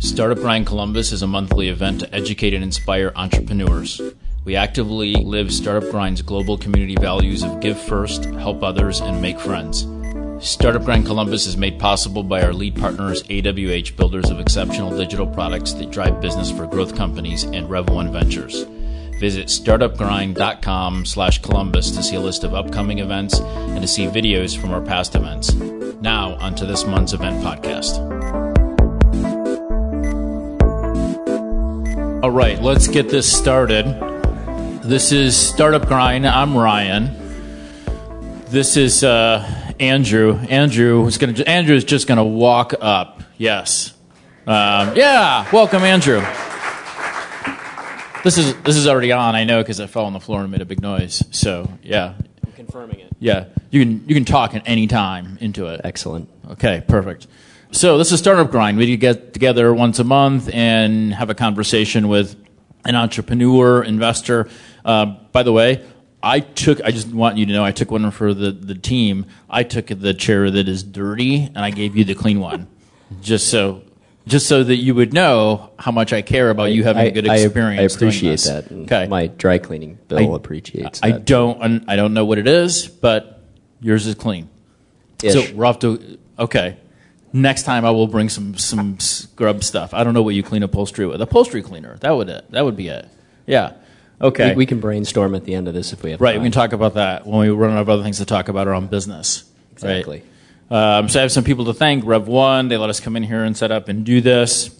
Startup Grind Columbus is a monthly event to educate and inspire entrepreneurs. We actively live Startup Grind's global community values of give first, help others, and make friends. Startup Grind Columbus is made possible by our lead partners, AWH, builders of exceptional digital products that drive business for growth companies, and Rev1 Ventures. Visit startupgrind.com/Columbus to see a list of upcoming events and to see videos from our past events. Now, onto this month's event podcast. All right, let's get this started. This is Startup Grind. I'm Ryan. This is Andrew. Andrew's just going to walk up. Yes. Welcome, Andrew. This is already on, I know, because I fell on the floor and made a big noise. So, yeah. I'm confirming it. Yeah. You can talk at any time into it. Excellent. Okay, perfect. So this is Startup Grind. We get together once a month and have a conversation with an entrepreneur, investor. By the way, I just want you to know I took one for the team. I took the chair that is dirty, and I gave you the clean one, just so that you would know how much I care about you having a good experience. I appreciate that. Okay. My dry cleaning bill appreciates that. I don't know what it is, but yours is clean. Ish. So we're off to okay. Next time I will bring some scrub stuff. I don't know what you clean upholstery with. Upholstery cleaner. That would be it. Yeah. Okay. We can brainstorm at the end of this if we have time. We can talk about that when we run out of other things to talk about our own business. Exactly. Right? So I have some people to thank. Rev1, they let us come in here and set up and do this.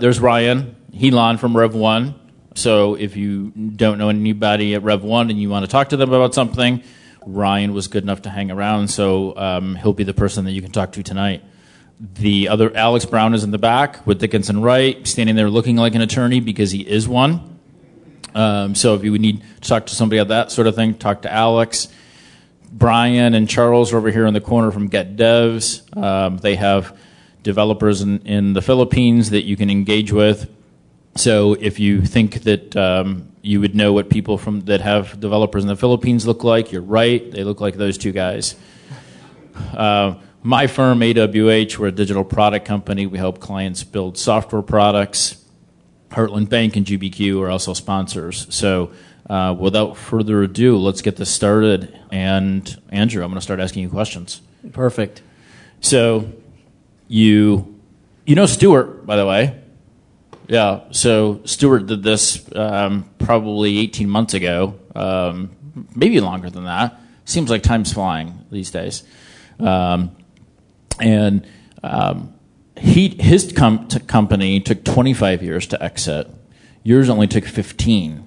There's Ryan Helon from Rev1. So if you don't know anybody at Rev1 and you want to talk to them about something, Ryan was good enough to hang around, so he'll be the person that you can talk to tonight. The other, Alex Brown, is in the back with Dickinson Wright, standing there looking like an attorney because he is one. So if you would need to talk to somebody about that sort of thing, talk to Alex. Brian and Charles are over here in the corner from GetDevs. They have developers in the Philippines that you can engage with. So if you think that you would know what people that have developers in the Philippines look like, you're right. They look like those two guys. My firm, AWH, we're a digital product company. We help clients build software products. Heartland Bank and GBQ are also sponsors. So without further ado, let's get this started. And Andrew, I'm going to start asking you questions. Perfect. So you know Stuart, by the way. Yeah. So Stuart did this probably 18 months ago, maybe longer than that. Seems like time's flying these days. His company took 25 years to exit. Yours only took 15.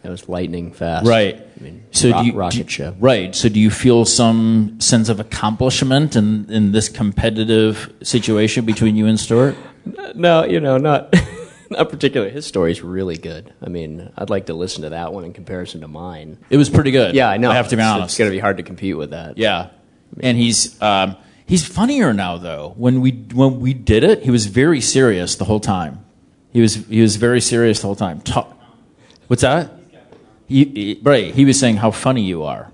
That was lightning fast. Right. I mean, so rocket ship. Right. So do you feel some sense of accomplishment in this competitive situation between you and Stuart? No, not particularly. His story's really good. I mean, I'd like to listen to that one in comparison to mine. It was pretty good. Yeah, I know. I have to be honest. It's going to be hard to compete with that. Yeah. And he's funnier now though. When we did it, he was very serious the whole time. He was very serious the whole time. What's that? He was saying how funny you are.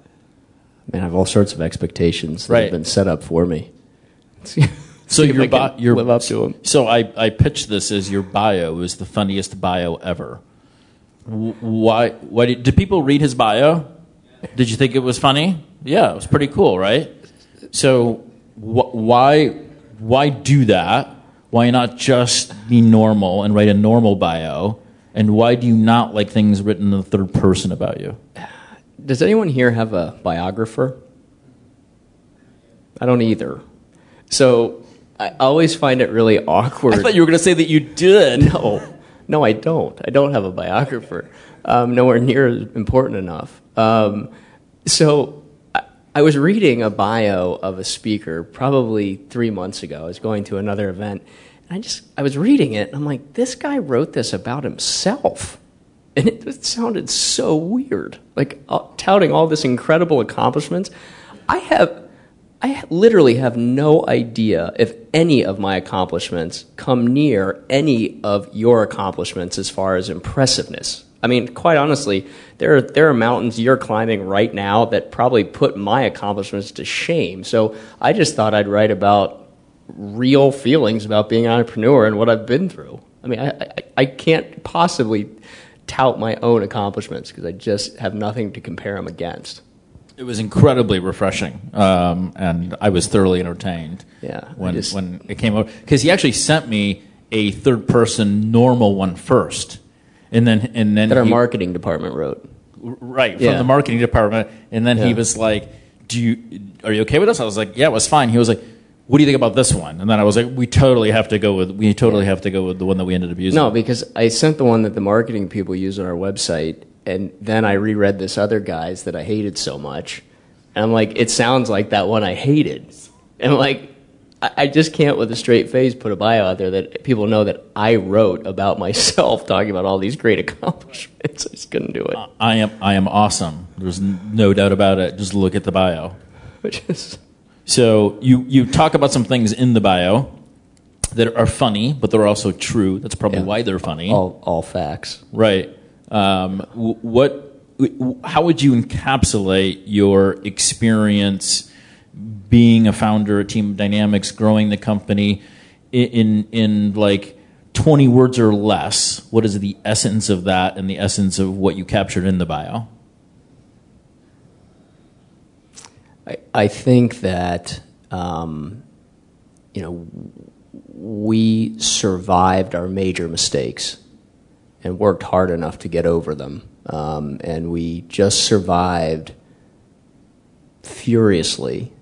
Man, I have all sorts of expectations that have been set up for me. So you live up to him. So I pitched this as your bio was the funniest bio ever. Why did people read his bio? Did you think it was funny? Yeah, it was pretty cool, right? So why do that? Why not just be normal and write a normal bio? And why do you not like things written in the third person about you? Does anyone here have a biographer? I don't either. So I always find it really awkward. I thought you were going to say that you did. No, I don't. I don't have a biographer. Nowhere near important enough. So I was reading a bio of a speaker probably 3 months ago. I was going to another event, and I was reading it, and I'm like, this guy wrote this about himself, and it sounded so weird, like touting all this incredible accomplishments. I literally have no idea if any of my accomplishments come near any of your accomplishments as far as impressiveness. I mean, quite honestly, there are mountains you're climbing right now that probably put my accomplishments to shame. So I just thought I'd write about real feelings about being an entrepreneur and what I've been through. I mean, I can't possibly tout my own accomplishments because I just have nothing to compare them against. It was incredibly refreshing, and I was thoroughly entertained when it came over. Because he actually sent me a third-person normal one first. And then that our marketing department wrote. Right, from the marketing department. And then he was like, "Are you okay with this?" I was like, "Yeah, it was fine." He was like, "What do you think about this one?" And then I was like, "We totally have to go with the one that we ended up using." No, because I sent the one that the marketing people use on our website, and then I reread this other guy's that I hated so much, and I'm like, "It sounds like that one I hated," and like, I just can't with a straight face put a bio out there that people know that I wrote about myself talking about all these great accomplishments. I just couldn't do it. I am awesome. There's no doubt about it. Just look at the bio. Which is so you talk about some things in the bio that are funny, but they're also true. That's probably why they're funny. All facts, right? How would you encapsulate your experience being a founder at TeamDynamix, growing the company in like 20 words or less? What is the essence of that and the essence of what you captured in the bio? I think that, we survived our major mistakes and worked hard enough to get over them. And we just survived furiously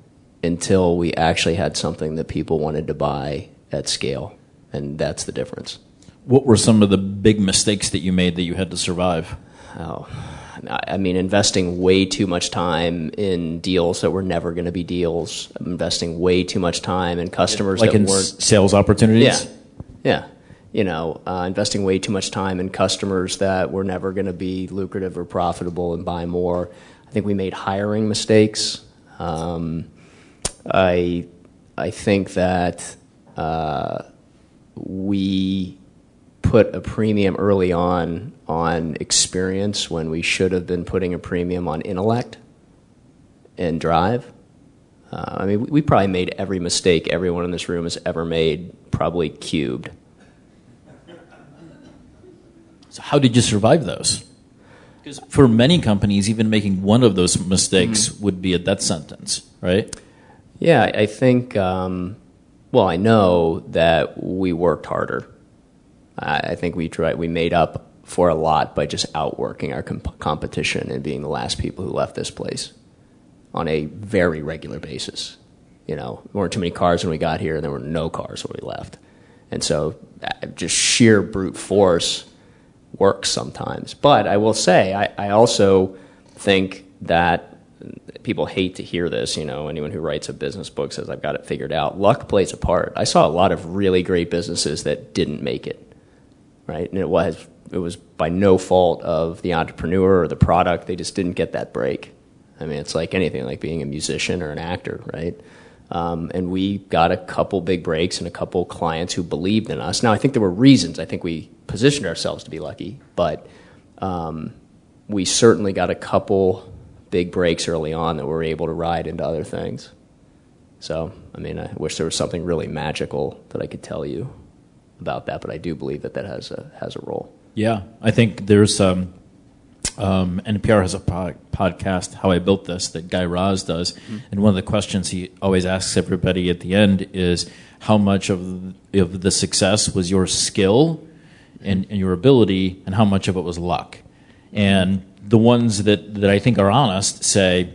until we actually had something that people wanted to buy at scale, and that's the difference. What were some of the big mistakes that you made that you had to survive? Oh, I mean, investing way too much time in deals that were never going to be deals, investing way too much time in customers that weren't... Like in sales opportunities? Yeah. Investing way too much time in customers that were never going to be lucrative or profitable and buy more. I think we made hiring mistakes. I think that we put a premium early on experience when we should have been putting a premium on intellect and drive. We probably made every mistake everyone in this room has ever made, probably cubed. So how did you survive those? Because for many companies, even making one of those mistakes would be a death sentence, right? Yeah, I think, I know that we worked harder. I think we made up for a lot by just outworking our competition and being the last people who left this place on a very regular basis. There weren't too many cars when we got here, and there were no cars when we left. And so just sheer brute force works sometimes. But I will say, I also think that people hate to hear this. Anyone who writes a business book says, "I've got it figured out." Luck plays a part. I saw a lot of really great businesses that didn't make it, right? And it was by no fault of the entrepreneur or the product. They just didn't get that break. I mean, it's like anything, like being a musician or an actor, right? And we got a couple big breaks and a couple clients who believed in us. Now, I think there were reasons. I think we positioned ourselves to be lucky, but we certainly got a couple big breaks early on that we were able to ride into other things. So, I mean, I wish there was something really magical that I could tell you about that, but I do believe that has a role. Yeah, I think there's NPR has a podcast, How I Built This, that Guy Raz does. Mm-hmm. And one of the questions he always asks everybody at the end is, how much of the success was your skill and your ability, and how much of it was luck? And the ones that I think are honest say,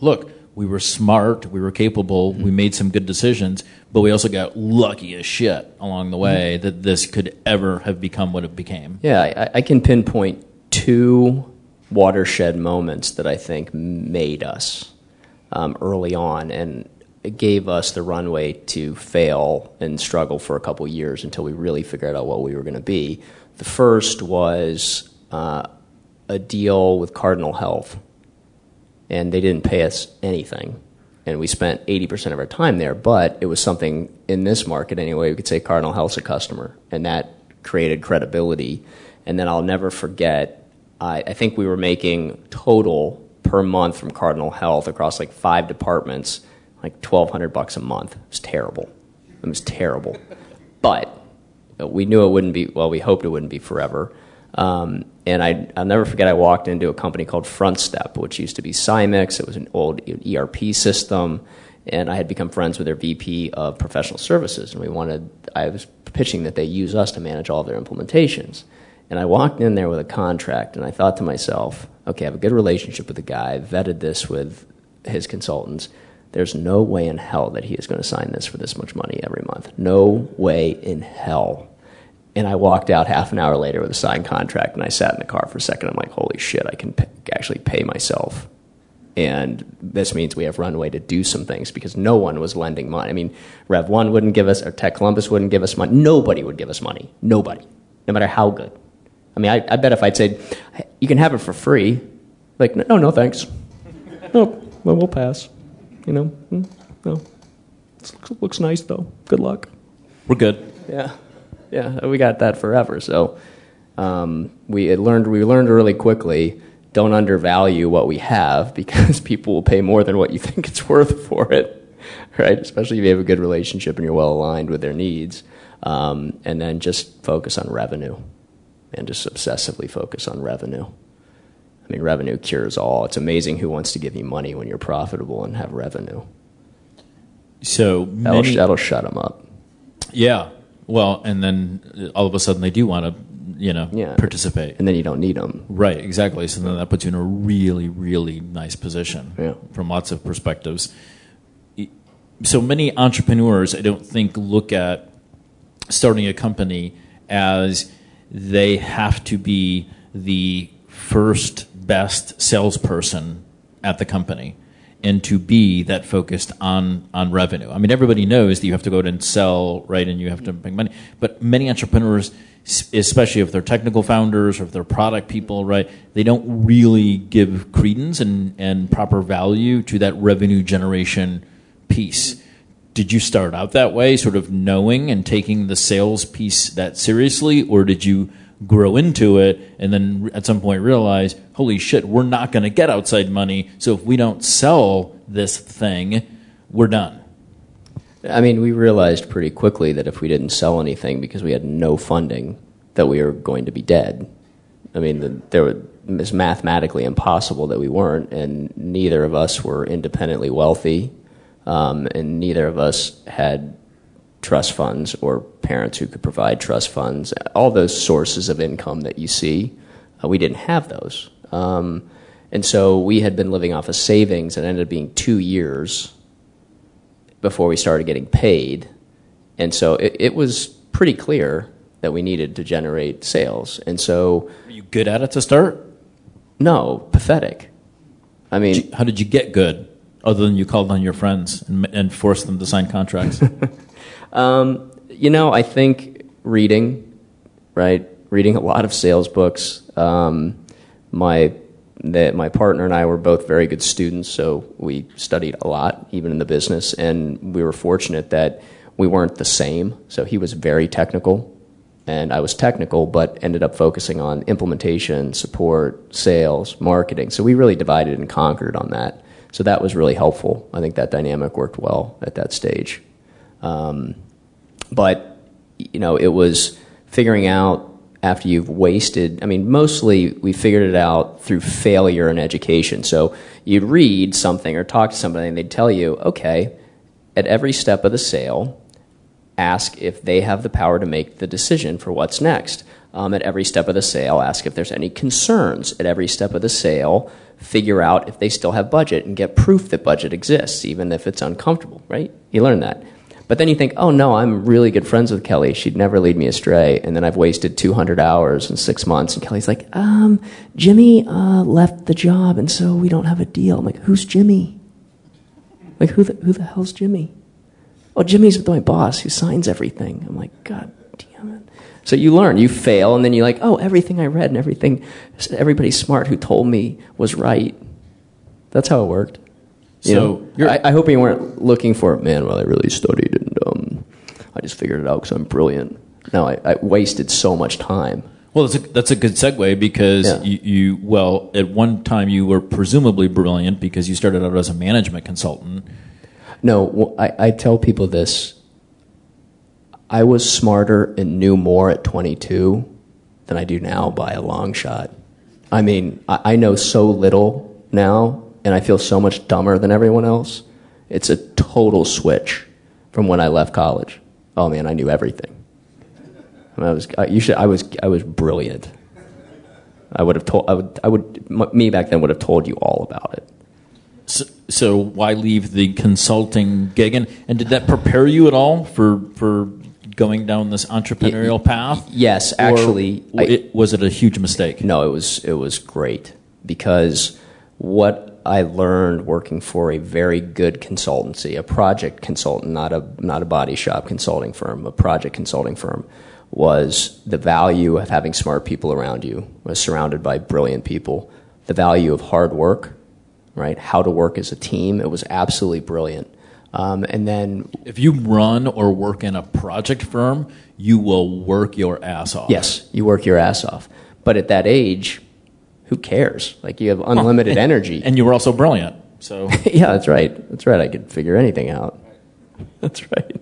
look, we were smart, we were capable, we made some good decisions, but we also got lucky as shit along the way that this could ever have become what it became. Yeah, I can pinpoint two watershed moments that I think made us early on, and it gave us the runway to fail and struggle for a couple years until we really figured out what we were going to be. The first was a deal with Cardinal Health, and they didn't pay us anything, and we spent 80% of our time there, but it was something in this market anyway. We could say Cardinal Health's a customer, and that created credibility. And then I'll never forget I think we were making total per month from Cardinal Health across like 5 departments, like $1,200 a month. It was terrible. It was terrible. But we knew it wouldn't be, well, we hoped it wouldn't be forever. And I'll never forget, I walked into a company called Frontstep, which used to be Symex. It was an old ERP system. And I had become friends with their VP of professional services. And I was pitching that they use us to manage all their implementations. And I walked in there with a contract, and I thought to myself, okay, I have a good relationship with the guy. I vetted this with his consultants. There's no way in hell that he is going to sign this for this much money every month. No way in hell. And I walked out half an hour later with a signed contract, and I sat in the car for a second. I'm like, holy shit, I can actually pay myself. And this means we have runway to do some things, because no one was lending money. I mean, Rev1 wouldn't give us, or Tech Columbus wouldn't give us money. Nobody would give us money. Nobody. No matter how good. I mean, I bet if I'd said, you can have it for free, like, no, thanks. No, well, we'll pass. You know, no. It looks nice, though. Good luck. We're good. Yeah, we got that forever. So we learned really quickly, don't undervalue what we have, because people will pay more than what you think it's worth for it, right? Especially if you have a good relationship and you're well-aligned with their needs. And then just focus on revenue. And just obsessively focus on revenue. I mean, revenue cures all. It's amazing who wants to give you money when you're profitable and have revenue. So that'll shut them up. Yeah. Well, and then all of a sudden they do want to, participate. And then you don't need them. Right, exactly. So then that puts you in a really, really nice position from lots of perspectives. So many entrepreneurs, I don't think, look at starting a company as they have to be the first best salesperson at the company and to be that focused on revenue. I mean, everybody knows that you have to go out and sell, right, and you have to make money. But many entrepreneurs, especially if they're technical founders or if they're product people, right, they don't really give credence and proper value to that revenue generation piece. Did you start out that way, sort of knowing and taking the sales piece that seriously, or did you grow into it and then at some point realize, holy shit, we're not going to get outside money, so if we don't sell this thing, we're done? I mean, we realized pretty quickly that if we didn't sell anything because we had no funding, that we were going to be dead. I mean, it's mathematically impossible that we weren't, and neither of us were independently wealthy. And neither of us had trust funds or parents who could provide trust funds. All those sources of income that you see, we didn't have those. And so we had been living off of savings, and ended up being 2 years before we started getting paid. And so it was pretty clear that we needed to generate sales. And so... Were you good at it to start? No, pathetic. I mean... How did you get good? Other than you called on your friends and forced them to sign contracts? I think reading, right? Reading a lot of sales books. My partner and I were both very good students, so we studied a lot, even in the business. And we were fortunate that we weren't the same. So he was very technical, and I was technical, but ended up focusing on implementation, support, sales, marketing. So we really divided and conquered on that. So that was really helpful. I think that dynamic worked well at that stage. But it was figuring out after you've wasted. I mean, mostly we figured it out through failure in education. So you'd read something or talk to somebody, and they'd tell you, okay, at every step of the sale, ask if they have the power to make the decision for what's next. At every step of the sale, ask if there's any concerns. At every step of the sale, figure out if they still have budget and get proof that budget exists, even if it's uncomfortable, right? You learn that. But then you think, oh, no, I'm really good friends with Kelly. She'd never lead me astray. And then I've wasted 200 hours in 6 months. And Kelly's like, Jimmy left the job, and so we don't have a deal. I'm like, who's Jimmy? Like, who the hell's Jimmy? Oh, Jimmy's my boss who signs everything. I'm like, God damn it. So you learn, you fail, and then you're like, oh, everything I read and everybody smart who told me was right. That's how it worked. I hope you weren't looking for it, man, well, I really studied, and I just figured it out because I'm brilliant. No, I wasted so much time. Well, that's a good segue because you, at one time you were presumably brilliant because you started out as a management consultant. No, I tell people this. I was smarter and knew more at 22 than I do now by a long shot. I mean, I know so little now, and I feel so much dumber than everyone else. It's a total switch from when I left college. Oh man, I knew everything. I was brilliant. Me back then would have told you all about it. So why leave the consulting gig? And did that prepare you at all for going down this entrepreneurial path? Yes, actually. Was it a huge mistake? No, it was great because what I learned working for a very good consultancy, a project consultant, not a body shop consulting firm, a project consulting firm, was the value of having smart people around you, was surrounded by brilliant people, the value of hard work, right? How to work as a team. It was absolutely brilliant. And then if you run or work in a project firm, you will work your ass off. Yes, you work your ass off. But at that age, who cares? Like, you have unlimited energy. And you were also brilliant. So yeah, that's right. That's right. I could figure anything out. That's right.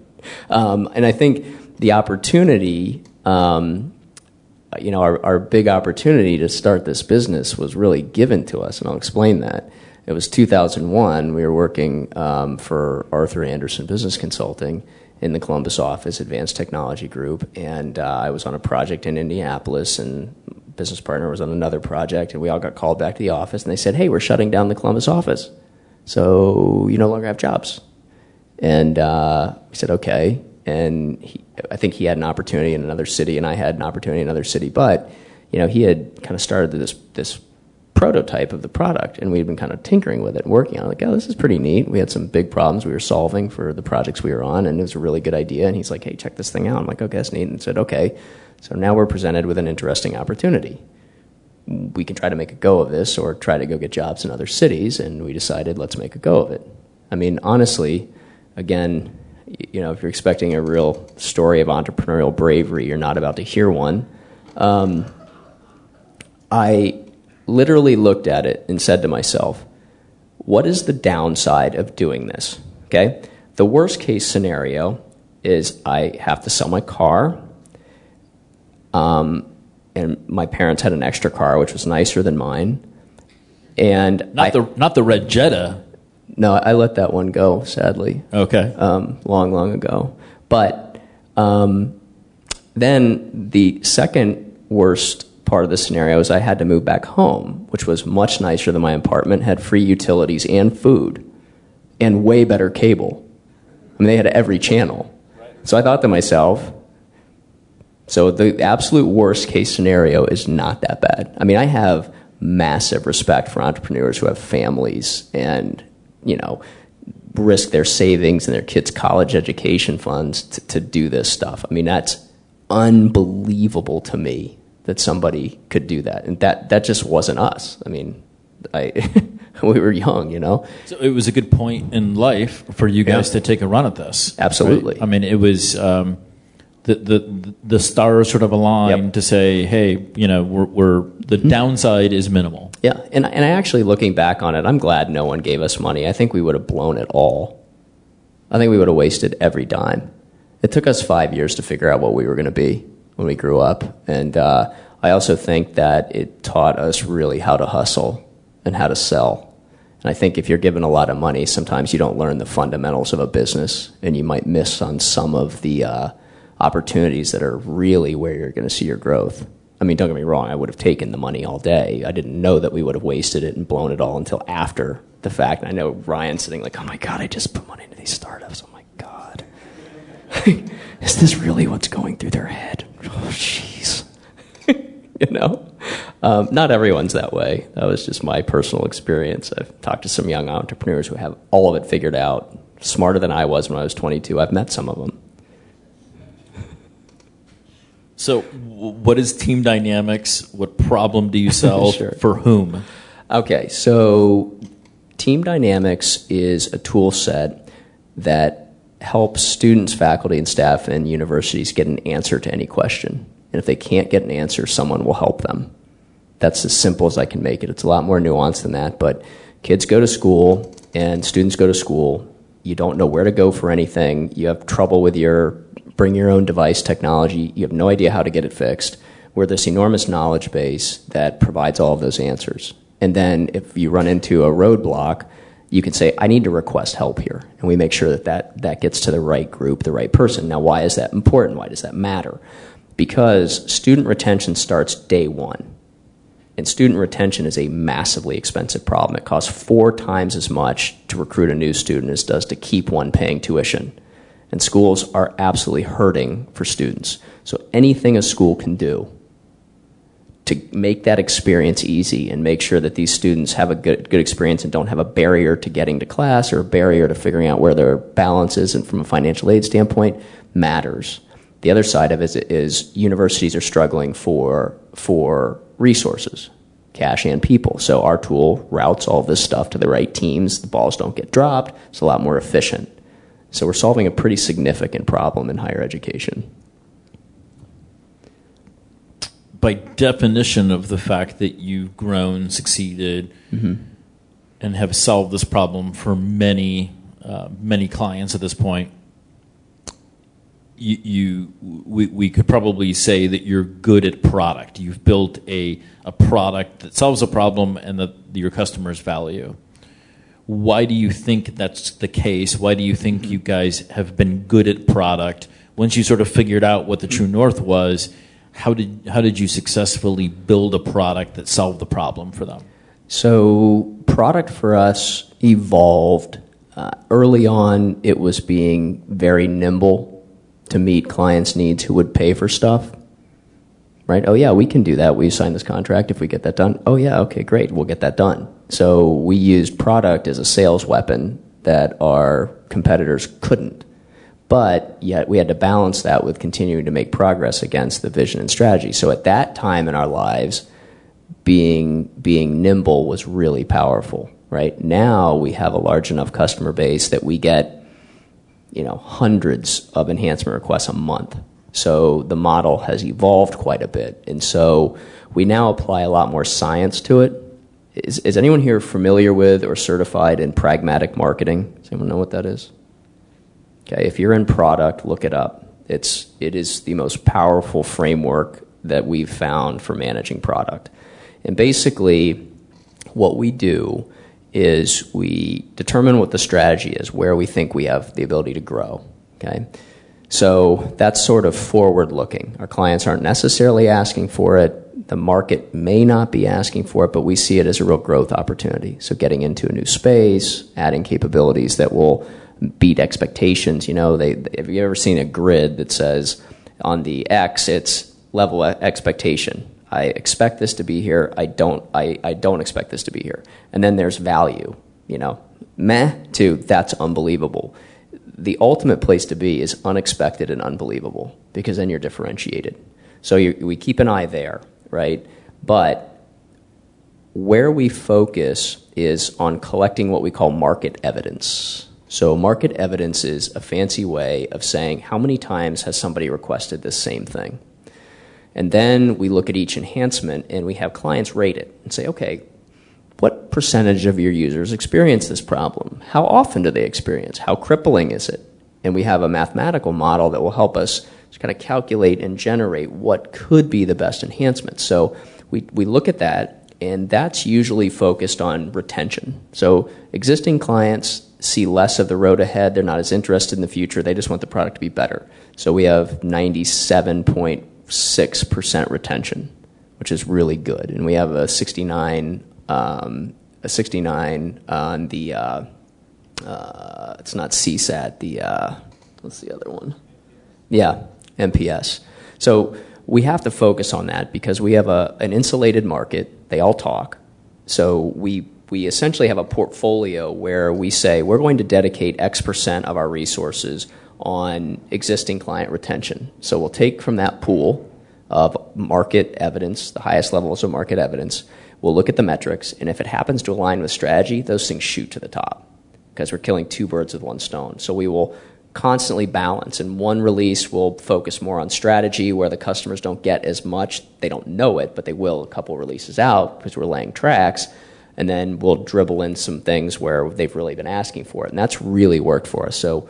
And I think the opportunity, our big opportunity to start this business was really given to us. And I'll explain that. It was 2001. We were working for Arthur Andersen Business Consulting in the Columbus office, Advanced Technology Group, and I was on a project in Indianapolis, and business partner was on another project, and we all got called back to the office, and they said, hey, we're shutting down the Columbus office, so you no longer have jobs. And we said, okay. And I think he had an opportunity in another city, and I had an opportunity in another city, but he had kind of started this prototype of the product, and we'd been kind of tinkering with it and working on it, like, oh, this is pretty neat. We had some big problems we were solving for the projects we were on, and it was a really good idea. And he's like, hey, check this thing out. I'm like, okay, that's neat. And said, okay, so now we're presented with an interesting opportunity. We can try to make a go of this or try to go get jobs in other cities. And we decided, let's make a go of it. I mean, honestly, again, if you're expecting a real story of entrepreneurial bravery, you're not about to hear one. I literally looked at it and said to myself, what is the downside of doing this? Okay. The worst case scenario is I have to sell my car. And my parents had an extra car, which was nicer than mine. And not the red Jetta. No, I let that one go, sadly. Okay. Long ago. But, then the second worst part of the scenario is I had to move back home, which was much nicer than my apartment, had free utilities and food and way better cable. I mean, they had every channel. So I thought to myself, so the absolute worst case scenario is not that bad. I mean, I have massive respect for entrepreneurs who have families and, risk their savings and their kids' college education funds to do this stuff. I mean, that's unbelievable to me that somebody could do that. And that just wasn't us. I mean, we were young, So it was a good point in life for you guys to take a run at this. Absolutely. Right? I mean, it was the stars sort of aligned to say, hey, we're the downside is minimal. Yeah, and I actually, looking back on it, I'm glad no one gave us money. I think we would have blown it all. I think we would have wasted every dime. It took us 5 years to figure out what we were going to be when we grew up. And I also think that it taught us really how to hustle and how to sell. And I think if you're given a lot of money, sometimes you don't learn the fundamentals of a business, and you might miss on some of the opportunities that are really where you're going to see your growth. I mean, don't get me wrong, I would have taken the money all day. I didn't know that we would have wasted it and blown it all until after the fact. And I know Ryan's sitting like, oh my God, I just put money into these startups. Oh my God. Is this really what's going through their head? Oh, jeez. Not everyone's that way. That was just my personal experience. I've talked to some young entrepreneurs who have all of it figured out, smarter than I was when I was 22. I've met some of them. So what is TeamDynamix? What problem do you solve? Sure. For whom? Okay, so TeamDynamix is a tool set that helps students, faculty, and staff in universities get an answer to any question. And if they can't get an answer, someone will help them. That's as simple as I can make it. It's a lot more nuanced than that, but kids go to school and students go to school. You don't know where to go for anything. You have trouble with your bring your own device technology. You have no idea how to get it fixed. We're this enormous knowledge base that provides all of those answers. And then if you run into a roadblock, you can say, I need to request help here. And we make sure that that gets to the right group, the right person. Now, why is that important? Why does that matter? Because student retention starts day one. And student retention is a massively expensive problem. It costs 4 times as much to recruit a new student as does to keep one paying tuition. And schools are absolutely hurting for students. So anything a school can do to make that experience easy and make sure that these students have a good experience and don't have a barrier to getting to class or a barrier to figuring out where their balance is and from a financial aid standpoint matters. The other side of it is universities are struggling for resources, cash and people. So our tool routes all this stuff to the right teams. The balls don't get dropped. It's a lot more efficient. So we're solving a pretty significant problem in higher education. By definition of the fact that you've grown, succeeded, and have solved this problem for many clients at this point, we could probably say that you're good at product. You've built a product that solves a problem and that your customers value. Why do you think that's the case? Why do you think you guys have been good at product? Once you sort of figured out what the true north was, how did you successfully build a product that solved the problem for them? So product for us evolved. Early on, it was being very nimble to meet clients' needs who would pay for stuff, right? Oh, yeah, we can do that. We sign this contract if we get that done. Oh, yeah, okay, great. We'll get that done. So we used product as a sales weapon that our competitors couldn't. But yet we had to balance that with continuing to make progress against the vision and strategy. So at that time in our lives, being nimble was really powerful, right? Now we have a large enough customer base that we get hundreds of enhancement requests a month. So the model has evolved quite a bit. And so we now apply a lot more science to it. Is anyone here familiar with or certified in pragmatic marketing? Does anyone know what that is? Okay, if you're in product, look it up. It is the most powerful framework that we've found for managing product. And basically what we do is we determine what the strategy is, where we think we have the ability to grow, okay? So that's sort of forward-looking. Our clients aren't necessarily asking for it. The market may not be asking for it, but we see it as a real growth opportunity. So getting into a new space, adding capabilities that will beat expectations. Have you ever seen a grid that says on the X, it's level expectation? I expect this to be here. I don't expect this to be here. And then there's value, to that's unbelievable. The ultimate place to be is unexpected and unbelievable because then you're differentiated. So we keep an eye there, right? But where we focus is on collecting what we call market evidence. So market evidence is a fancy way of saying how many times has somebody requested this same thing? And then we look at each enhancement and we have clients rate it and say, okay, what percentage of your users experience this problem? How often do they experience? How crippling is it? And we have a mathematical model that will help us to kind of calculate and generate what could be the best enhancement. So we look at that, and that's usually focused on retention. So existing clients see less of the road ahead. They're not as interested in the future. They just want the product to be better. So we have 97.6% retention, which is really good, and we have a 69 on the it's not CSAT, the what's the other one? Yeah, MPS. So we have to focus on that because we have an insulated market. They all talk, so we essentially have a portfolio where we say we're going to dedicate X percent of our resources on existing client retention. So we'll take from that pool of market evidence, the highest levels of market evidence, we'll look at the metrics, and if it happens to align with strategy, those things shoot to the top because we're killing 2 birds with one stone. So we will constantly balance, and one release will focus more on strategy where the customers don't get as much. They don't know it, but they will a couple releases out because we're laying tracks, and then we'll dribble in some things where they've really been asking for it, and that's really worked for us. So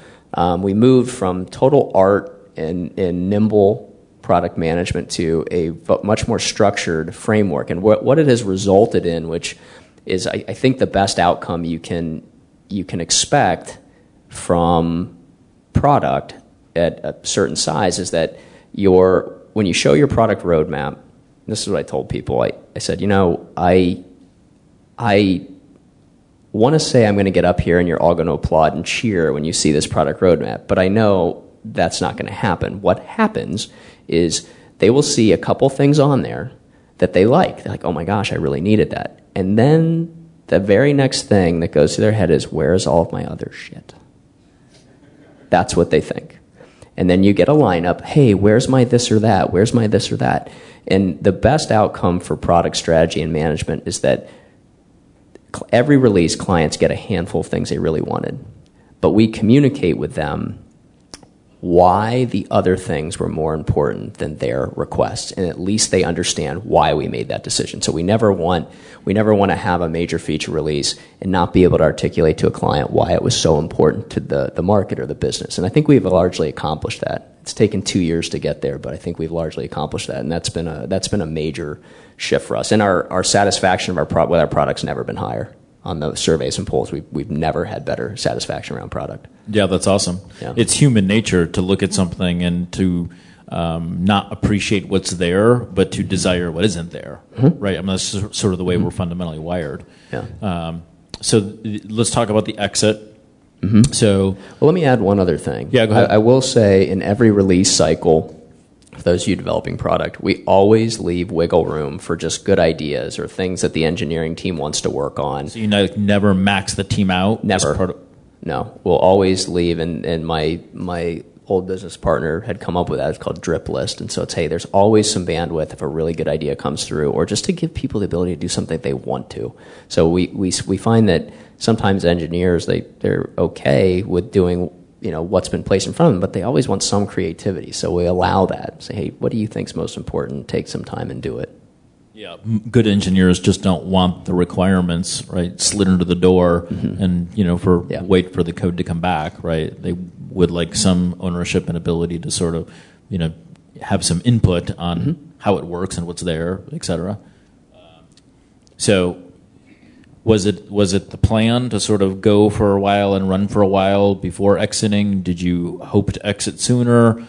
we moved from total art and nimble product management to a much more structured framework, and what it has resulted in, which is I think the best outcome you can expect from product at a certain size, is that when you show your product roadmap, this is what I told people. I said, I want to say I'm going to get up here and you're all going to applaud and cheer when you see this product roadmap, but I know that's not going to happen. What happens is they will see a couple things on there that they like. They're like, oh my gosh, I really needed that. And then the very next thing that goes to their head is, where's all of my other shit? That's what they think. And then you get a lineup, hey, where's my this or that? Where's my this or that? And the best outcome for product strategy and management is that every release, clients get a handful of things they really wanted. But we communicate with them why the other things were more important than their requests, and at least they understand why we made that decision. So we never want to have a major feature release and not be able to articulate to a client why it was so important to the market or the business. And I think we've largely accomplished that. It's taken 2 years to get there, but I think we've largely accomplished that, and that's been a major shift for us. And our satisfaction of with our product's never been higher. On the surveys and polls, we've never had better satisfaction around product. Yeah, that's awesome. Yeah. It's human nature to look at something and to not appreciate what's there, but to desire what isn't there, mm-hmm. right? I mean, that's sort of the way mm-hmm. we're fundamentally wired. Yeah. So let's talk about the exit. Mm-hmm. So, well, let me add one other thing. Yeah, go ahead. I will say, in every release cycle, for those of you developing product, we always leave wiggle room for just good ideas or things that the engineering team wants to work on. So you never max the team out? Never. No. We'll always leave, and my old business partner had come up with that. It's called drip list. And so it's, hey, there's always some bandwidth if a really good idea comes through, or just to give people the ability to do something they want to. So we find that sometimes engineers, they're okay with doing what's been placed in front of them, but they always want some creativity. So we allow that. Say, hey, what do you think's most important? Take some time and do it. Yeah, good engineers just don't want the requirements, right, slid into the door mm-hmm. and, wait for the code to come back, right? They would like some ownership and ability to sort of, have some input on mm-hmm. how it works and what's there, et cetera. So Was it the plan to sort of go for a while and run for a while before exiting? Did you hope to exit sooner?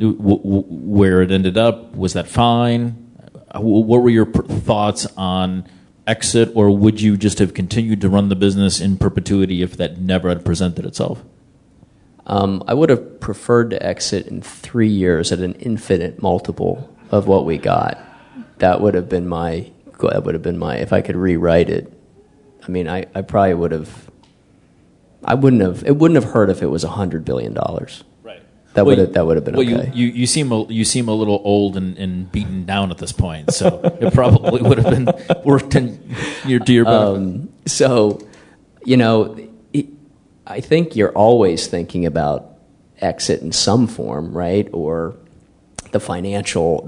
Where it ended up, was that fine? What were your thoughts on exit, or would you just have continued to run the business in perpetuity if that never had presented itself? I would have preferred to exit in 3 years at an infinite multiple of what we got. That would have been my if I could rewrite it. I mean, I probably would have. I wouldn't have. It wouldn't have hurt if it was $100 billion. Right. That would have been okay. You seem a little old and beaten down at this point, so it probably would have been worth your dear. So, I think you're always thinking about exit in some form, right? Or the financial.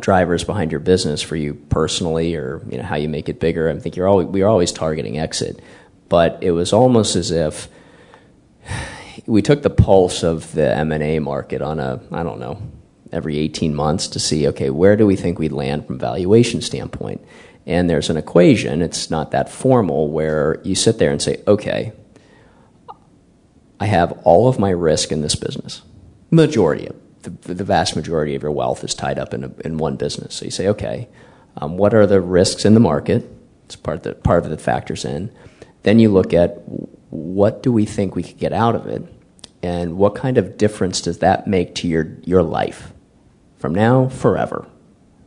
Drivers behind your business for you personally, or how you make it bigger. I think we were always targeting exit, but it was almost as if we took the pulse of the M&A market on every 18 months to see, okay, where do we think we'd land from valuation standpoint? And there's an equation, it's not that formal, where you sit there and say, okay, I have all of my risk in this business, majority of it. The vast majority of your wealth is tied up in one business. So you say, okay, what are the risks in the market? It's part of the factors in. Then you look at what do we think we could get out of it, and what kind of difference does that make to your life from now forever,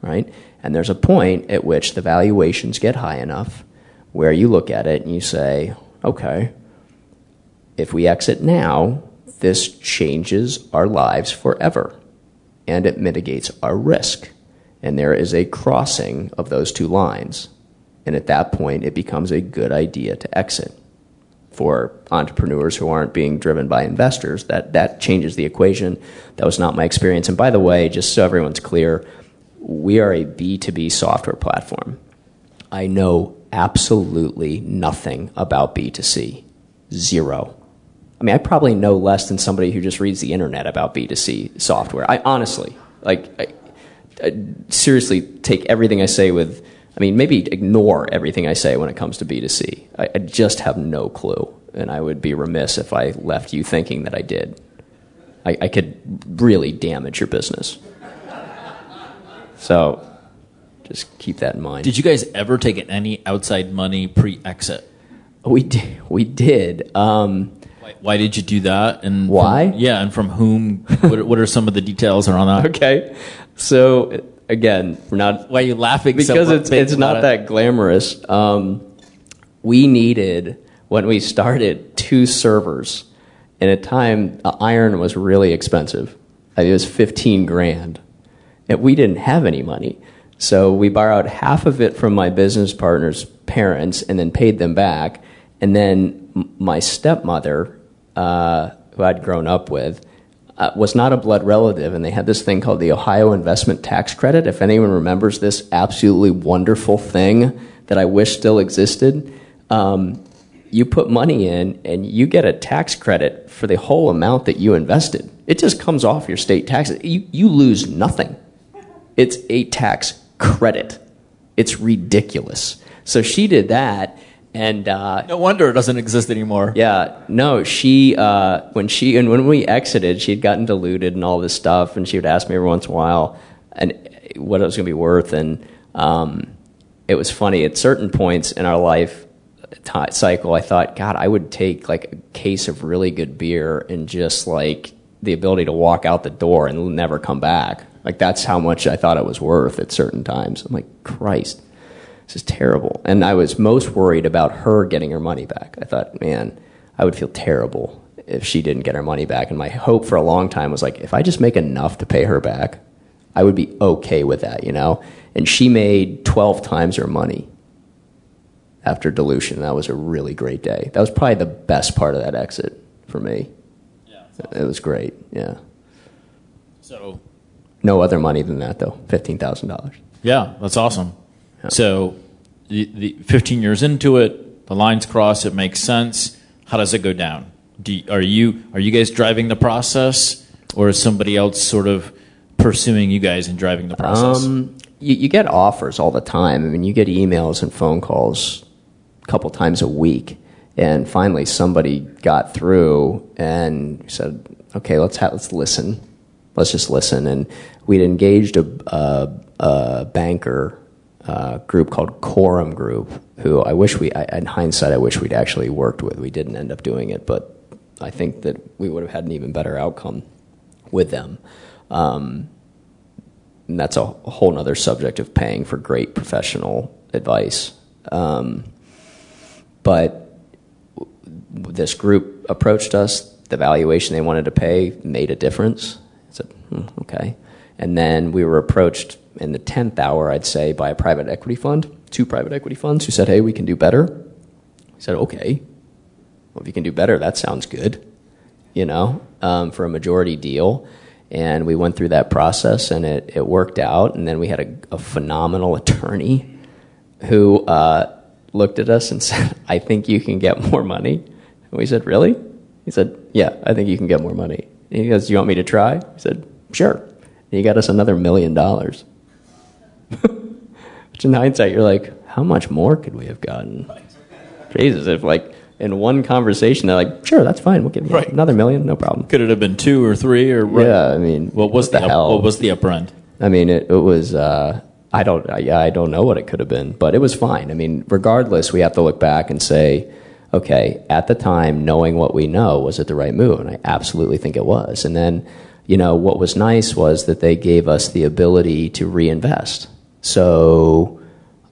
right? And there's a point at which the valuations get high enough where you look at it and you say, okay, if we exit now, this changes our lives forever, and it mitigates our risk. And there is a crossing of those two lines. And at that point, it becomes a good idea to exit. for entrepreneurs who aren't being driven by investors. That changes the equation. That was not my experience. And by the way, just so everyone's clear, we are a B2B software platform. I know absolutely nothing about B2C. Zero. I mean, I probably know less than somebody who just reads the internet about B2C software. I honestly, I seriously take everything I say with, I mean, maybe ignore everything I say when it comes to B2C. I just have no clue, and I would be remiss if I left you thinking that I did. I could really damage your business. So just keep that in mind. Did you guys ever take any outside money pre-exit? We did. Why did you do that? And why? And from whom? What are some of the details around that? Okay. So, again, we're not... Why are you laughing? Because it's not that glamorous. We needed, when we started, 2 servers. And at a time, iron was really expensive. I mean, it was $15,000. And we didn't have any money. So we borrowed half of it from my business partner's parents and then paid them back. And then my stepmother, who I'd grown up with, was not a blood relative, and they had this thing called the Ohio Investment Tax Credit. If anyone remembers this absolutely wonderful thing that I wish still existed, you put money in and you get a tax credit for the whole amount that you invested. It just comes off your state taxes. You lose nothing. It's a tax credit. It's ridiculous. So she did that. And no wonder it doesn't exist anymore. Yeah, no. She when we exited, she'd gotten diluted and all this stuff, and she would ask me every once in a while, and what it was going to be worth. And it was funny at certain points in our life cycle. I thought, God, I would take like a case of really good beer and just like the ability to walk out the door and never come back. Like that's how much I thought it was worth at certain times. I'm like, Christ. This is terrible. And I was most worried about her getting her money back. I thought, man, I would feel terrible if she didn't get her money back. And my hope for a long time was like, if I just make enough to pay her back, I would be okay with that, you know? And she made 12 times her money after dilution. That was a really great day. That was probably the best part of that exit for me. Yeah, awesome. It was great, yeah. So, no other money than that, though, $15,000. Yeah, that's awesome. Yeah. So, the 15 years into it, the lines cross. It makes sense. How does it go down? Are you guys driving the process, or is somebody else sort of pursuing you guys and driving the process? You get offers all the time. I mean, you get emails and phone calls a couple times a week, and finally somebody got through and said, "Okay, let's listen. Let's just listen." And we'd engaged a banker. Group called Quorum Group, who in hindsight, I wish we'd actually worked with. We didn't end up doing it, but I think that we would have had an even better outcome with them. And that's a whole other subject of paying for great professional advice. But this group approached us. The valuation they wanted to pay made a difference. I said, okay. And then we were approached in the 10th hour, I'd say, by a private equity fund, 2 private equity funds who said, hey, we can do better. I said, okay. Well, if you can do better, that sounds good, for a majority deal. And we went through that process, and it worked out. And then we had a phenomenal attorney who looked at us and said, I think you can get more money. And we said, really? He said, yeah, I think you can get more money. And he goes, do you want me to try? I said, sure. He got us another $1 million. Which in hindsight, you're like, how much more could we have gotten? Right. Jesus, if like in one conversation, they're like, sure, that's fine. We'll give you another $1 million, no problem. Could it have been 2 or 3 or? Right? Yeah, I mean, what was the upper end? I mean, it was. I don't know what it could have been, but it was fine. I mean, regardless, we have to look back and say, okay, at the time, knowing what we know, was it the right move? And I absolutely think it was. And then. What was nice was that they gave us the ability to reinvest. So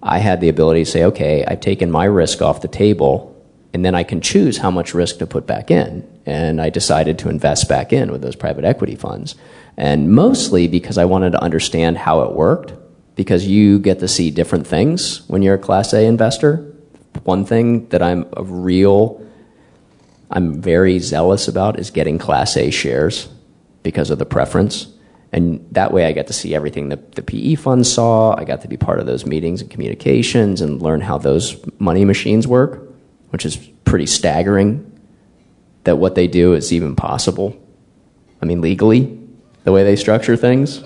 I had the ability to say, okay, I've taken my risk off the table, and then I can choose how much risk to put back in. And I decided to invest back in with those private equity funds. And mostly because I wanted to understand how it worked, because you get to see different things when you're a Class A investor. One thing that I'm a real I'm very zealous about is getting Class A shares because of the preference. And that way I got to see everything that the PE fund saw. I got to be part of those meetings and communications and learn how those money machines work, which is pretty staggering that what they do is even possible. I mean, legally, the way they structure things.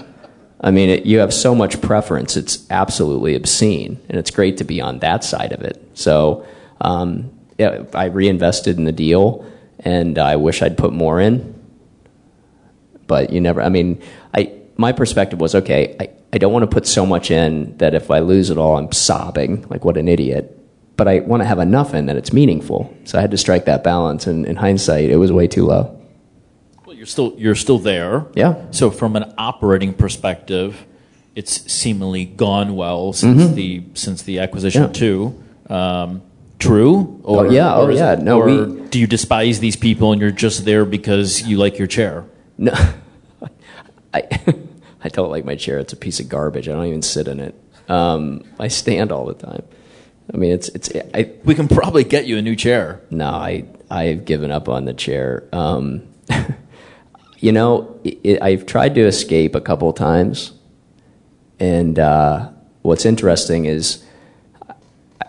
I mean, you have so much preference. It's absolutely obscene, and it's great to be on that side of it. So yeah, I reinvested in the deal, and I wish I'd put more in. But you never, I mean, my perspective was, okay, I don't want to put so much in that if I lose it all, I'm sobbing, like what an idiot. But I want to have enough in that it's meaningful. So I had to strike that balance, and in hindsight, it was way too low. Well, you're still there. Yeah. So from an operating perspective, it's seemingly gone well since mm-hmm. the acquisition yeah. too. True? Or, oh yeah. No, or do you despise these people and you're just there because you like your chair? No, I don't like my chair. It's a piece of garbage. I don't even sit in it. I stand all the time. I mean, we can probably get you a new chair. No, I've given up on the chair. You know, I've tried to escape a couple of times, and what's interesting is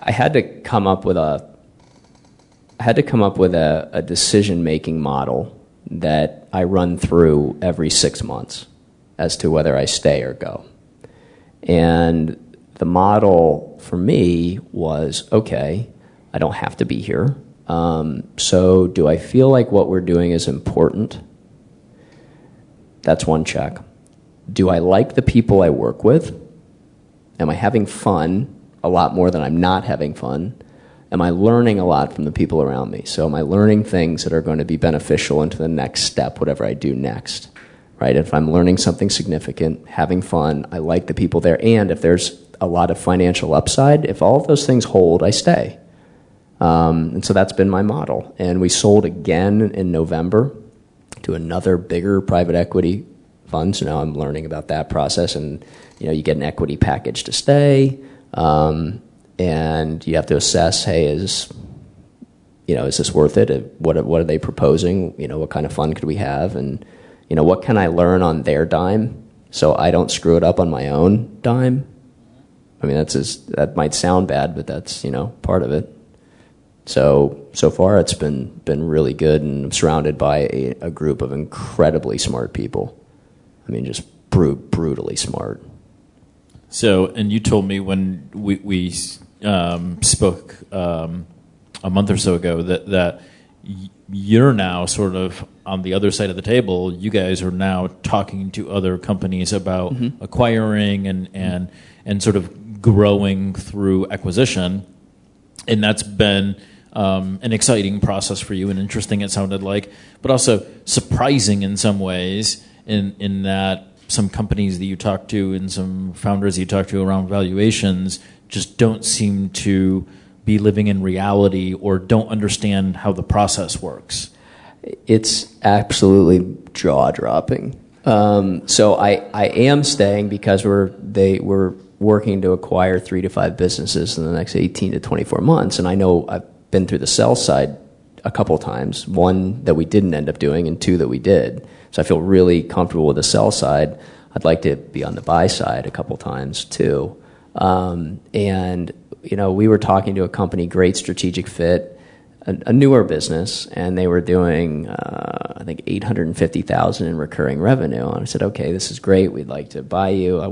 I had to come up with a decision-making model that I run through every 6 months as to whether I stay or go. And the model for me was, okay, I don't have to be here. So do I feel like what we're doing is important? That's one check. Do I like the people I work with? Am I having fun a lot more than I'm not having fun? Am I learning a lot from the people around me? So am I learning things that are going to be beneficial into the next step, whatever I do next? Right? If I'm learning something significant, having fun, I like the people there, and if there's a lot of financial upside, if all of those things hold, I stay. And so that's been my model. And we sold again in November to another bigger private equity fund. So now I'm learning about that process, and you know, you get an equity package to stay, and you have to assess, hey, is this worth it? What are they proposing? You know, what kind of fund could we have? And you know, what can I learn on their dime so I don't screw it up on my own dime? I mean, that might sound bad, but that's, you know, part of it. So far it's been really good, and I'm surrounded by a group of incredibly smart people. I mean, just brutally smart. So, and you told me when we spoke a month or so ago that you're now sort of on the other side of the table. You guys are now talking to other companies about mm-hmm. acquiring and sort of growing through acquisition. And that's been an exciting process for you, and interesting, it sounded like, but also surprising in some ways in that some companies that you talk to and some founders you talk to around valuations just don't seem to be living in reality or don't understand how the process works. It's absolutely jaw-dropping. So I am staying because we're working to acquire 3 to 5 businesses in the next 18 to 24 months. And I know I've been through the sell side a couple times, one that we didn't end up doing and two that we did. So I feel really comfortable with the sell side. I'd like to be on the buy side a couple times too. And, you know, we were talking to a company, great strategic fit, a newer business, and they were doing, I think, $850,000 in recurring revenue. And I said, okay, this is great. We'd like to buy you.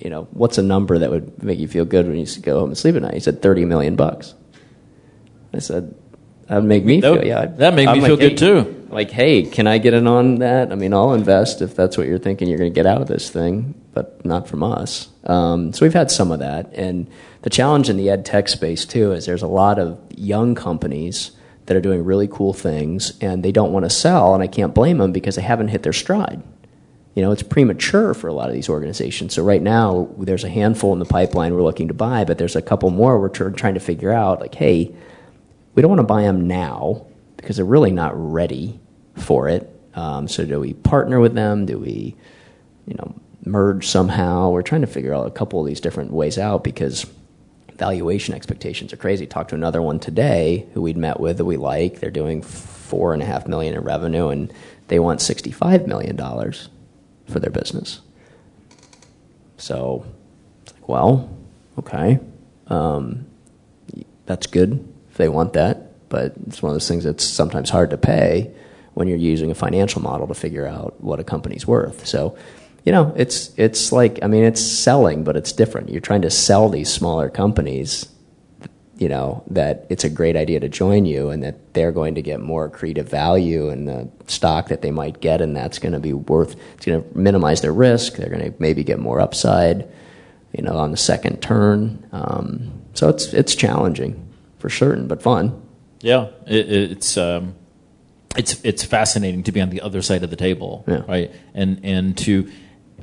You know, what's a number that would make you feel good when you go home and sleep at night? He said, $30 million. I said, that'd make me feel, yeah. That made me feel good too. Like, hey, can I get in on that? I mean, I'll invest if that's what you're thinking you're going to get out of this thing, but not from us. So we've had some of that. And the challenge in the ed tech space too is there's a lot of young companies that are doing really cool things, and they don't want to sell, and I can't blame them because they haven't hit their stride. You know, it's premature for a lot of these organizations. So right now, there's a handful in the pipeline we're looking to buy, but there's a couple more we're trying to figure out, like, hey, we don't want to buy them now because they're really not ready for it. So do we partner with them? Do we, you know, merge somehow? We're trying to figure out a couple of these different ways out because valuation expectations are crazy. Talked to another one today who we'd met with that we like. They're doing $4.5 million in revenue, and they want $65 million for their business. So, well, okay, that's good if they want that, but it's one of those things that's sometimes hard to pay when you're using a financial model to figure out what a company's worth. So, you know, it's like, I mean, it's selling, but it's different. You're trying to sell these smaller companies, you know, that it's a great idea to join you and that they're going to get more accretive value, and the stock that they might get, and that's going to be worth, it's going to minimize their risk. They're going to maybe get more upside, you know, on the second turn. So it's challenging for certain, but fun. Yeah, it's fascinating to be on the other side of the table, yeah, right? And to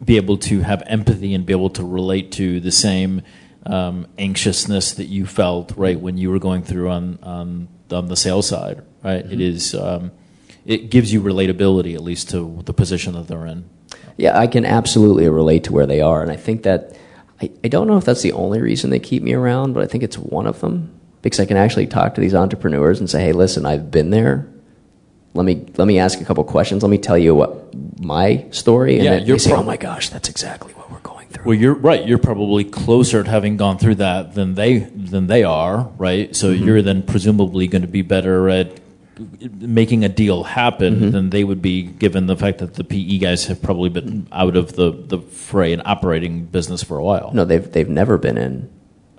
be able to have empathy and be able to relate to the same anxiousness that you felt, right, when you were going through on the sales side, right? Mm-hmm. It is it gives you relatability, at least to the position that they're in. Yeah, I can absolutely relate to where they are, and I think that I don't know if that's the only reason they keep me around, but I think it's one of them, because I can actually talk to these entrepreneurs and say, hey, listen, I've been there. Let me ask a couple questions. Let me tell you what my story. And yeah, then they say, oh my gosh, that's exactly what we're going through. Well, you're right. You're probably closer to having gone through that than they are, right? So mm-hmm. You're then presumably going to be better at making a deal happen mm-hmm. than they would be, given the fact that the PE guys have probably been out of the fray and operating business for a while. No, they've never been in.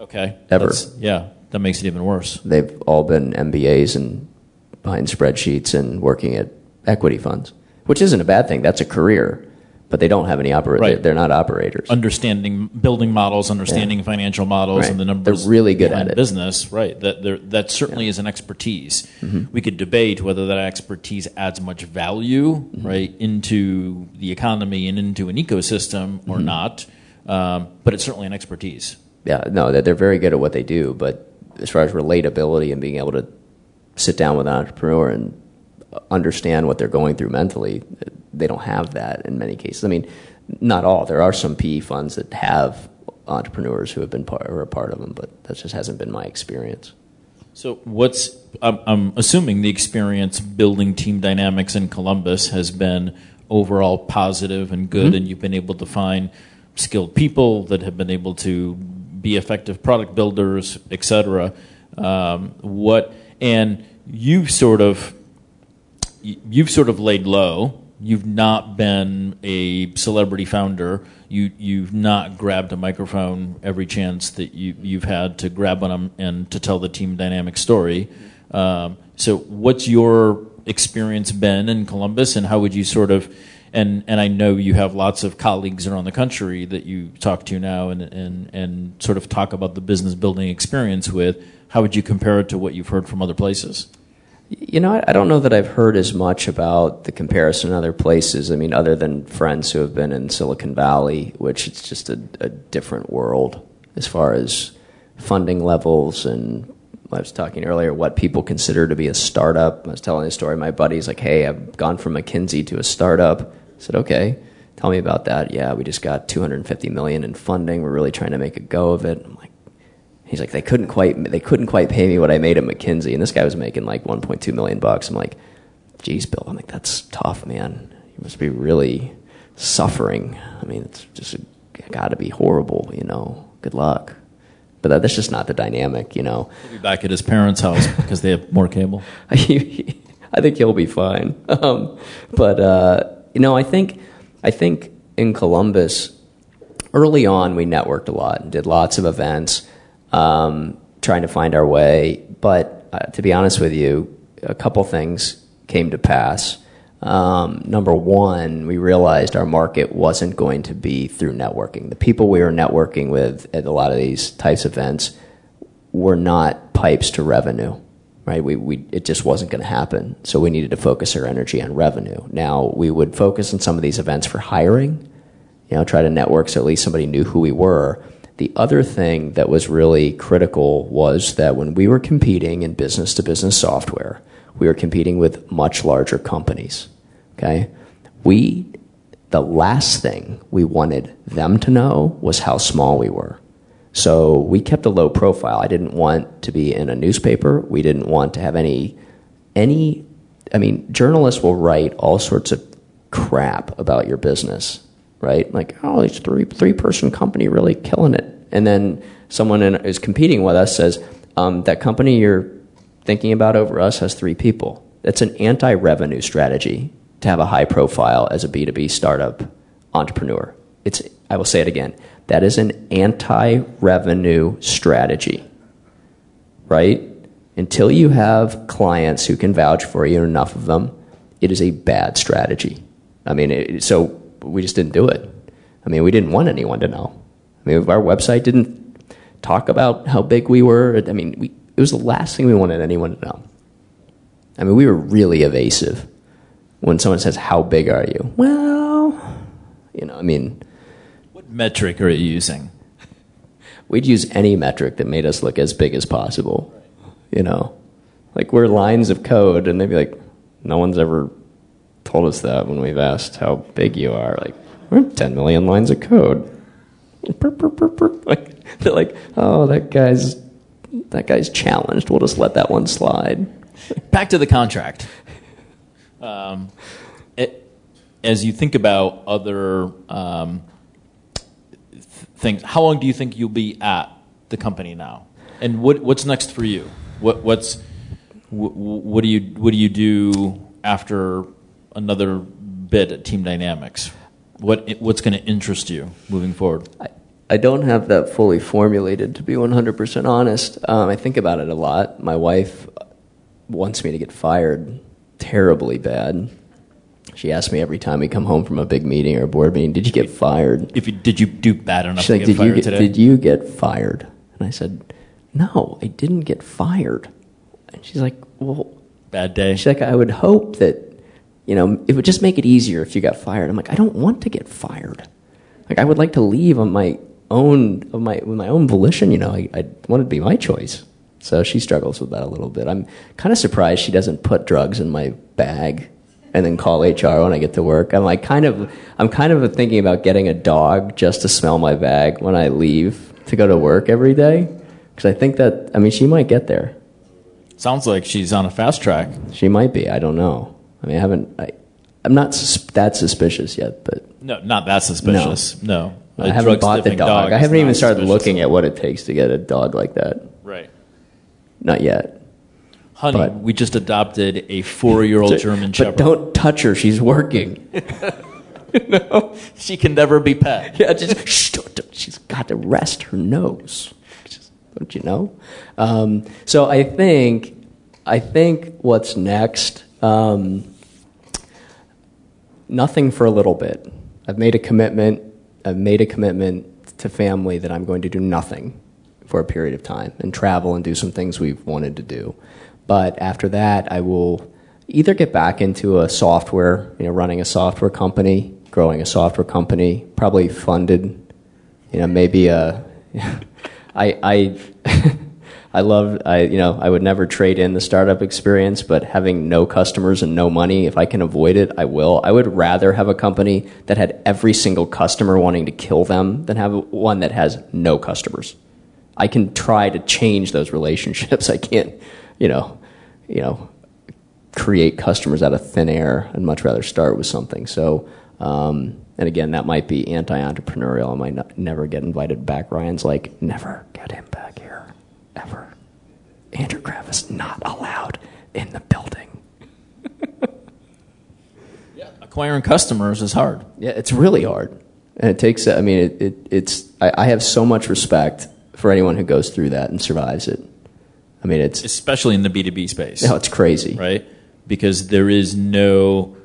Okay. Ever. Yeah, that makes it even worse. They've all been MBAs and behind spreadsheets and working at equity funds, which isn't a bad thing. That's a career, but they don't have any operators. Right. They're not operators. Understanding building models, understanding yeah. financial models, right. and the numbers. They're really good at it. Business, right? That certainly yeah. is an expertise. Mm-hmm. We could debate whether that expertise adds much value, mm-hmm. right, into the economy and into an ecosystem or mm-hmm. not. But it's certainly an expertise. Yeah, no, that they're very good at what they do. But as far as relatability and being able to sit down with an entrepreneur and understand what they're going through mentally, they don't have that in many cases. I mean, not all. There are some PE funds that have entrepreneurs who have been part of them, but that just hasn't been my experience. So I'm assuming the experience building TeamDynamix in Columbus has been overall positive and good, mm-hmm. and you've been able to find skilled people that have been able to be effective product builders, et cetera. And you've sort of laid low. You've not been a celebrity founder. You've not grabbed a microphone every chance that you've had to grab on them and to tell the TeamDynamix story. So what's your experience been in Columbus, and how would you sort of? And I know you have lots of colleagues around the country that you talk to now and sort of talk about the business building experience with. How would you compare it to what you've heard from other places? You know, I don't know that I've heard as much about the comparison in other places. I mean, other than friends who have been in Silicon Valley, which it's just a different world as far as funding levels. And I was talking earlier, what people consider to be a startup. I was telling a story. My buddy's like, hey, I've gone from McKinsey to a startup. I said, okay, tell me about that. Yeah, we just got $250 million in funding. We're really trying to make a go of it. I'm like, he's like, they couldn't quite pay me what I made at McKinsey, and this guy was making like $1.2 million. I'm like, geez, Bill. I'm like, that's tough, man. You must be really suffering. I mean, it's just got to be horrible, you know. Good luck. But that's just not the dynamic, you know. He'll be back at his parents' house because they have more cable. I think he'll be fine. You know, I think in Columbus, early on, we networked a lot and did lots of events. Trying to find our way, but to be honest with you, a couple things came to pass. Number one, we realized our market wasn't going to be through networking. The people we were networking with at a lot of these types of events were not pipes to revenue, right? It just wasn't going to happen, so we needed to focus our energy on revenue. Now, we would focus on some of these events for hiring, you know, try to network so at least somebody knew who we were. The other thing that was really critical was that when we were competing in business-to-business software, we were competing with much larger companies, okay? The last thing we wanted them to know was how small we were. So we kept a low profile. I didn't want to be in a newspaper. We didn't want to have any. I mean, journalists will write all sorts of crap about your business, right? Like, oh, it's three-person company really killing it. And then someone who's competing with us says, that company you're thinking about over us has three people. That's an anti-revenue strategy to have a high profile as a B2B startup entrepreneur. I will say it again. That is an anti-revenue strategy, right? Until you have clients who can vouch for you, enough of them, it is a bad strategy. I mean, so we just didn't do it. I mean, we didn't want anyone to know. I mean, our website didn't talk about how big we were. I mean, it was the last thing we wanted anyone to know. I mean, we were really evasive. When someone says, how big are you? Well, I mean... What metric are you using? We'd use any metric that made us look as big as possible. Like we're lines of code, and they'd be like, no one's ever told us that when we've asked how big you are. Like, we're 10 million lines of code. Like, they're like, oh, that guy's challenged. We'll just let that one slide. Back to the contract. As you think about other things, how long do you think you'll be at the company now? And what's next for you? What do you do after another bit at TeamDynamix? What's going to interest you moving forward? I don't have that fully formulated, to be 100% honest. I think about it a lot. My wife wants me to get fired terribly bad. She asked me every time we come home from a big meeting or a board meeting, did you get fired? Did you do bad enough to get fired today? Did you get fired? And I said, no, I didn't get fired. And she's like, well... Bad day. She's like, I would hope that, it would just make it easier if you got fired. I'm like, I don't want to get fired. Like, I would like to leave on my own, with my own volition, I want it to be my choice. So she struggles with that a little bit. I'm kind of surprised she doesn't put drugs in my bag and then call HR when I get to work. I'm kind of thinking about getting a dog just to smell my bag when I leave to go to work every day. Because I think that, she might get there. Sounds like she's on a fast track. She might be. I don't know. I'm not that suspicious yet, but... No, not that suspicious. No. I haven't bought the dog. I haven't even started looking at what it takes to get a dog like that. Right. Not yet. Honey, but we just adopted a 4-year-old German Shepherd. But don't touch her. She's working. She can never be pet. Yeah, just... she's got to rest her nose. Don't you know? So I think what's next, nothing for a little bit. I've made a commitment to family that I'm going to do nothing for a period of time and travel and do some things we've wanted to do. But after that, I will either get back into a software, running a software company, growing a software company, probably funded, maybe a... I would never trade in the startup experience, but having no customers and no money, if I can avoid it, I will. I would rather have a company that had every single customer wanting to kill them than have one that has no customers. I can try to change those relationships. I can't, create customers out of thin air. I'd much rather start with something. So, and again, that might be anti-entrepreneurial. I might never get invited back. Ryan's like, never get him back here, ever. Andrew Graf is not allowed in the building. Yeah, acquiring customers is hard. Yeah, it's really hard. And it takes, I have so much respect for anyone who goes through that and survives it. It's... Especially in the B2B space. No, it's crazy. Right? Because there is no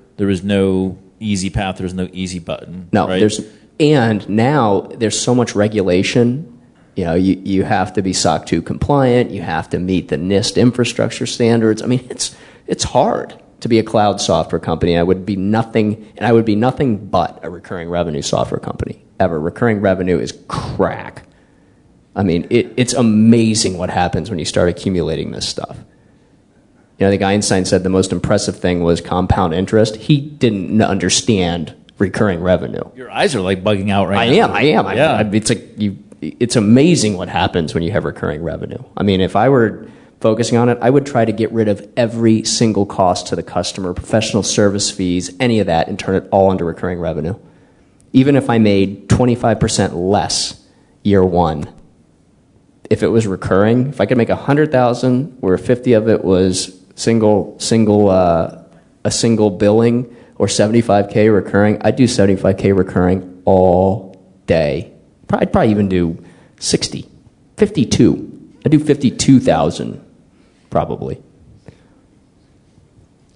easy path, there's no easy button. No, right? And now there's so much regulation. You have to be SOC 2 compliant, you have to meet the NIST infrastructure standards. It's hard to be a cloud software company. I would be nothing but a recurring revenue software company ever. Recurring revenue is crack. It's amazing what happens when you start accumulating this stuff. I think Einstein said the most impressive thing was compound interest. He didn't understand recurring revenue. Your eyes are like bugging out right now. I am. Yeah. It's like you it's amazing what happens when you have recurring revenue. I mean, if I were focusing on it, I would try to get rid of every single cost to the customer, professional service fees, any of that, and turn it all into recurring revenue. Even if I made 25% less year one, if it was recurring, if I could make $100,000 where 50 of it was a single billing or $75K recurring, I'd do $75K recurring all day. I'd probably even do 60, 52. I'd do 52,000 probably.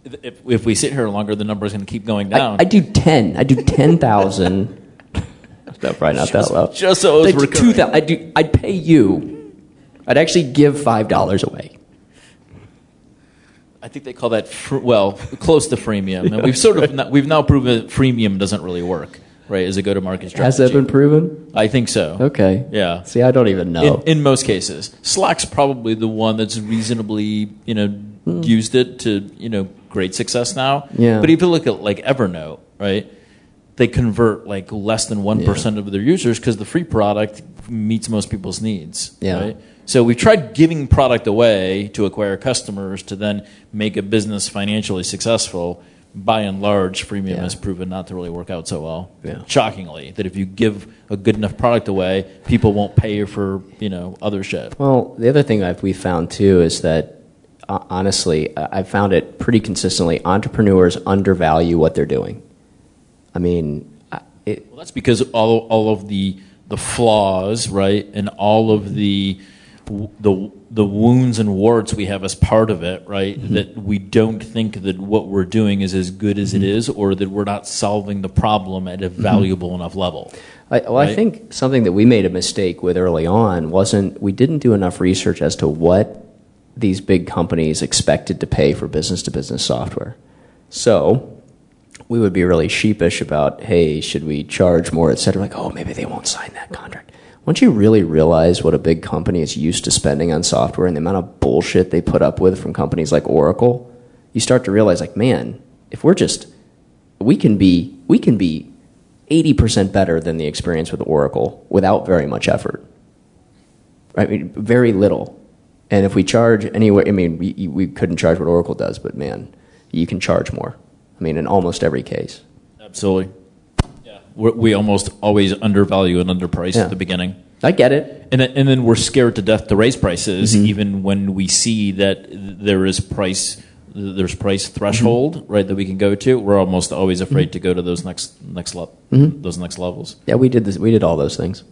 If we sit here longer, the number's going to keep going down. I'd do 10. I'd do 10,000. That's probably not that low. Just so it was recurring. I'd pay you. I'd actually give $5 away. I think they call that close to freemium, and we've now proven that freemium doesn't really work, right? As a go-to-market strategy. Has that been proven? I think so. Okay. Yeah. See, I don't even know. In most cases, Slack's probably the one that's reasonably used it to great success now. Yeah. But if you look at like Evernote, right? They convert like less than 1% of their users because the free product meets most people's needs. Yeah. Right? So we've tried giving product away to acquire customers to then make a business financially successful. By and large, freemium has proven not to really work out so well. Yeah. Shockingly, that if you give a good enough product away, people won't pay you for other shit. Well, the other thing we found too is that honestly, I found it pretty consistently. Entrepreneurs undervalue what they're doing. I mean, that's because all of the flaws, right, and all of the wounds and warts we have as part of it, right, mm-hmm. that we don't think that what we're doing is as good as mm-hmm. it is, or that we're not solving the problem at a valuable mm-hmm. enough level. Right? I think something that we made a mistake with early on we didn't do enough research as to what these big companies expected to pay for business-to-business software. So we would be really sheepish about, hey, should we charge more, et cetera? Like, oh, maybe they won't sign that contract. Once you really realize what a big company is used to spending on software and the amount of bullshit they put up with from companies like Oracle, you start to realize, like, man, if we're just – we can be 80% better than the experience with Oracle without very much effort. Right? I mean, very little. And if we charge anywhere – I mean, we couldn't charge what Oracle does, but, man, you can charge more. I mean, in almost every case. Absolutely. Yeah. We almost always undervalue and underprice at the beginning. I get it. And then we're scared to death to raise prices, mm-hmm. even when we see that there's price threshold, mm-hmm. right, that we can go to. We're almost always afraid mm-hmm. to go to those next levels. Yeah, we did all those things.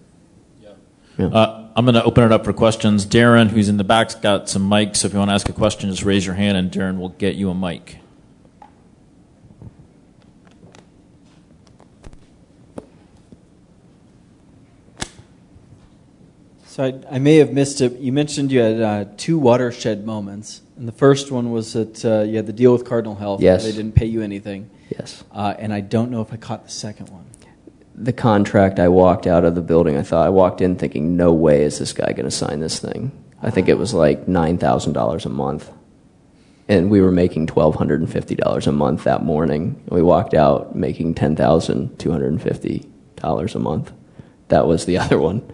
Yeah. I'm going to open it up for questions. Darren, who's in the back's got some mics. So if you want to ask a question, just raise your hand and Darren will get you a mic. So I may have missed it. You mentioned you had two watershed moments, and the first one was that you had the deal with Cardinal Health. Yes. They didn't pay you anything. Yes. And I don't know if I caught the second one. The contract, I walked out of the building. I walked in thinking, no way is this guy going to sign this thing. I think it was like $9,000 a month, and we were making $1,250 a month that morning. We walked out making $10,250 a month. That was the other one.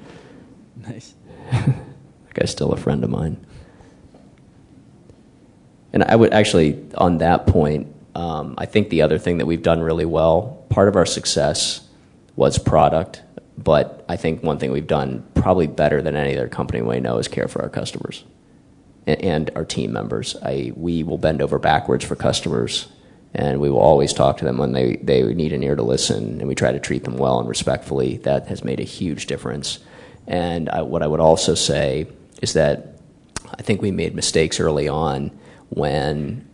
Nice. That guy's still a friend of mine. And I would actually, on that point, I think the other thing that we've done really well, part of our success was product, but I think one thing we've done probably better than any other company we know is care for our customers and our team members. We will bend over backwards for customers, and we will always talk to them when they need an ear to listen, and we try to treat them well and respectfully. That has made a huge difference. And what I would also say is that I think we made mistakes early on when,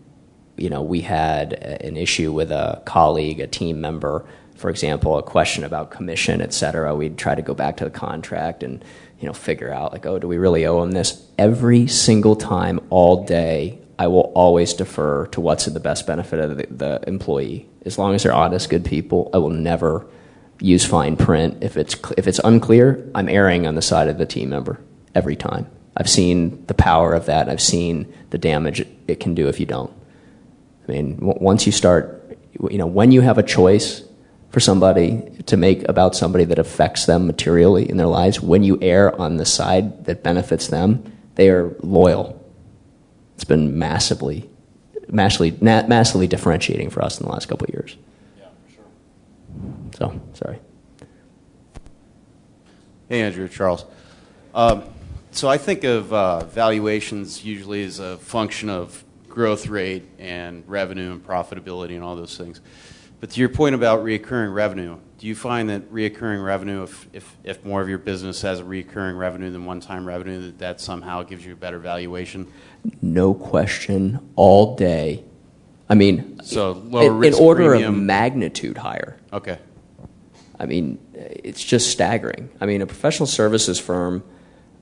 we had an issue with a colleague, a team member, for example, a question about commission, et cetera. We'd try to go back to the contract and, figure out, like, oh, do we really owe them this? Every single time, all day, I will always defer to what's in the best benefit of the employee. As long as they're honest, good people, I will never use fine print. If it's unclear, I'm erring on the side of the team member every time. I've seen the power of that. I've seen the damage it can do if you don't. I mean, once you start, when you have a choice for somebody to make about somebody that affects them materially in their lives, when you err on the side that benefits them, they are loyal. It's been massively differentiating for us in the last couple of years. Yeah, for sure. So, sorry. Hey, Andrew, Charles. So I think of valuations usually as a function of growth rate and revenue and profitability and all those things. But to your point about recurring revenue, do you find that recurring revenue, if more of your business has a recurring revenue than one-time revenue, that somehow gives you a better valuation? No question, all day. I mean, so lower risk, in order premium. Of magnitude higher. Okay. I mean, it's just staggering. I mean, a professional services firm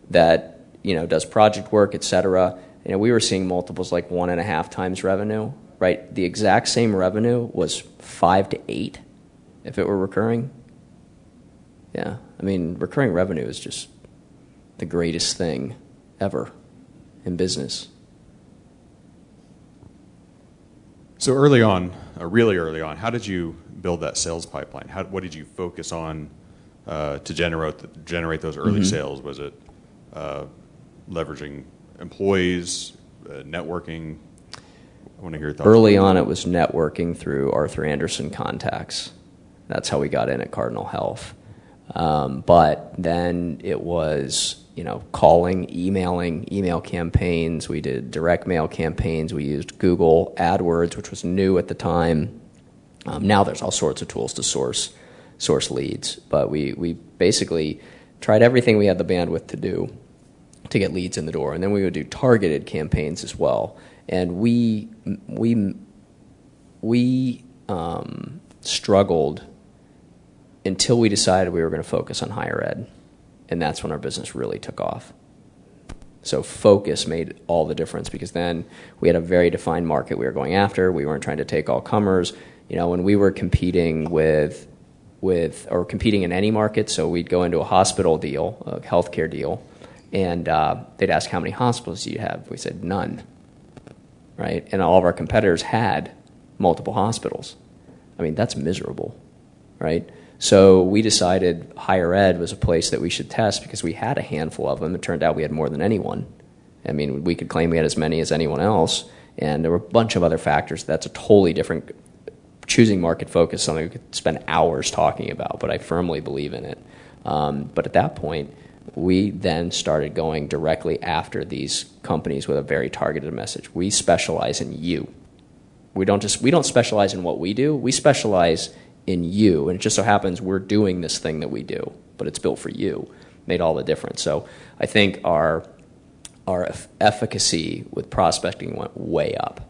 that, you know, does project work, et cetera, you know, we were seeing multiples like 1.5 times revenue, right? The exact same revenue was 5 to 8 if it were recurring. Yeah, I mean, recurring revenue is just the greatest thing ever in business. So early on, really early on, how did you build that sales pipeline? What did you focus on to generate those early sales? Was it leveraging employees, networking? I want to hear your thoughts. Early on, it was networking through Arthur Andersen contacts. That's how we got in at Cardinal Health. But then it was, you know, calling, emailing, email campaigns. We did direct mail campaigns. We used Google AdWords, which was new at the time. Now there's all sorts of tools to source leads. But we basically tried everything we had the bandwidth to do to get leads in the door, and then we would do targeted campaigns as well. And we struggled until we decided we were going to focus on higher ed, and that's when our business really took off. So focus made all the difference, because then we had a very defined market we were going after. We weren't trying to take all comers. You know, when we were competing competing in any market, so we'd go into a hospital deal, a healthcare deal. And they'd ask, how many hospitals do you have? We said, none, right? And all of our competitors had multiple hospitals. I mean, that's miserable, right? So we decided higher ed was a place that we should test, because we had a handful of them. It turned out we had more than anyone. I mean, we could claim we had as many as anyone else, and there were a bunch of other factors. That's a totally different, choosing market focus, something we could spend hours talking about, but I firmly believe in it. But at that point, we then started going directly after these companies with a very targeted message. We specialize in you. We don't specialize in what we do. We specialize in you. And it just so happens we're doing this thing that we do, but it's built for you. Made all the difference. So I think our efficacy with prospecting went way up,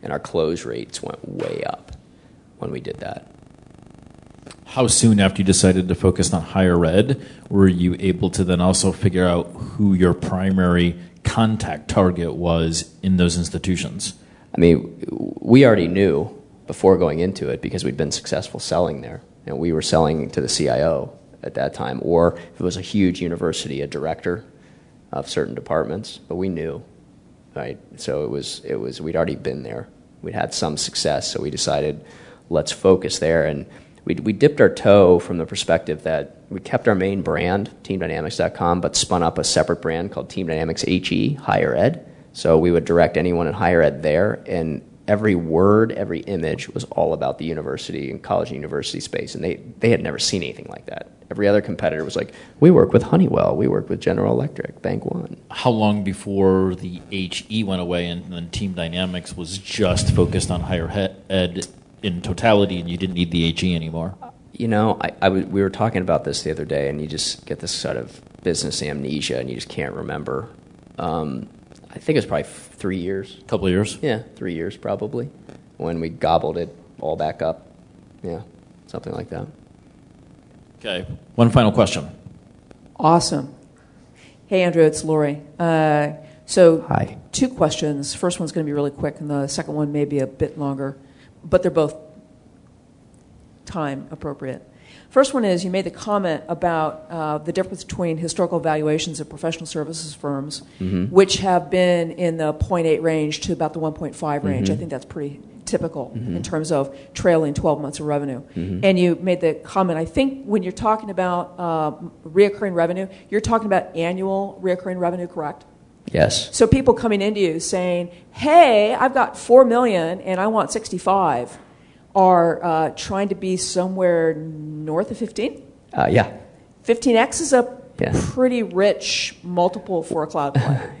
and our close rates went way up when we did that. How soon after you decided to focus on higher ed were you able to then also figure out who your primary contact target was in those institutions? I mean, we already knew before going into it, because we'd been successful selling there. You know, we were selling to the CIO at that time, or if it was a huge university, a director of certain departments. But we knew, right? So it was we'd already been there. We'd had some success, so we decided let's focus there. And We dipped our toe from the perspective that we kept our main brand, TeamDynamix.com, but spun up a separate brand called TeamDynamix HE, Higher Ed. So we would direct anyone in higher ed there, and every word, every image was all about the university and college and university space, and they had never seen anything like that. Every other competitor was like, we work with Honeywell, we work with General Electric, Bank One. How long before the HE went away and then TeamDynamix was just focused on higher ed in totality, and you didn't need the HE anymore? You know, we were talking about this the other day, and you just get this sort of business amnesia, and you just can't remember. I think it was probably 3 years. A couple of years? Yeah, 3 years probably, when we gobbled it all back up. Yeah, something like that. Okay, one final question. Awesome. Hey, Andrew, it's Lori. Hi. Two questions. First one's going to be really quick, and the second one may be a bit longer, but they're both time appropriate. First one is, you made the comment about the difference between historical valuations of professional services firms, which have been in the 0.8 range to about the 1.5 range. I think that's pretty typical in terms of trailing 12 months of revenue. And you made the comment, I think when you're talking about recurring revenue, you're talking about annual recurring revenue, correct? Yes. So people coming into you saying, hey, I've got $4 million and I want 65, are trying to be somewhere north of 15? Yeah. 15X is a pretty rich multiple for a cloud player.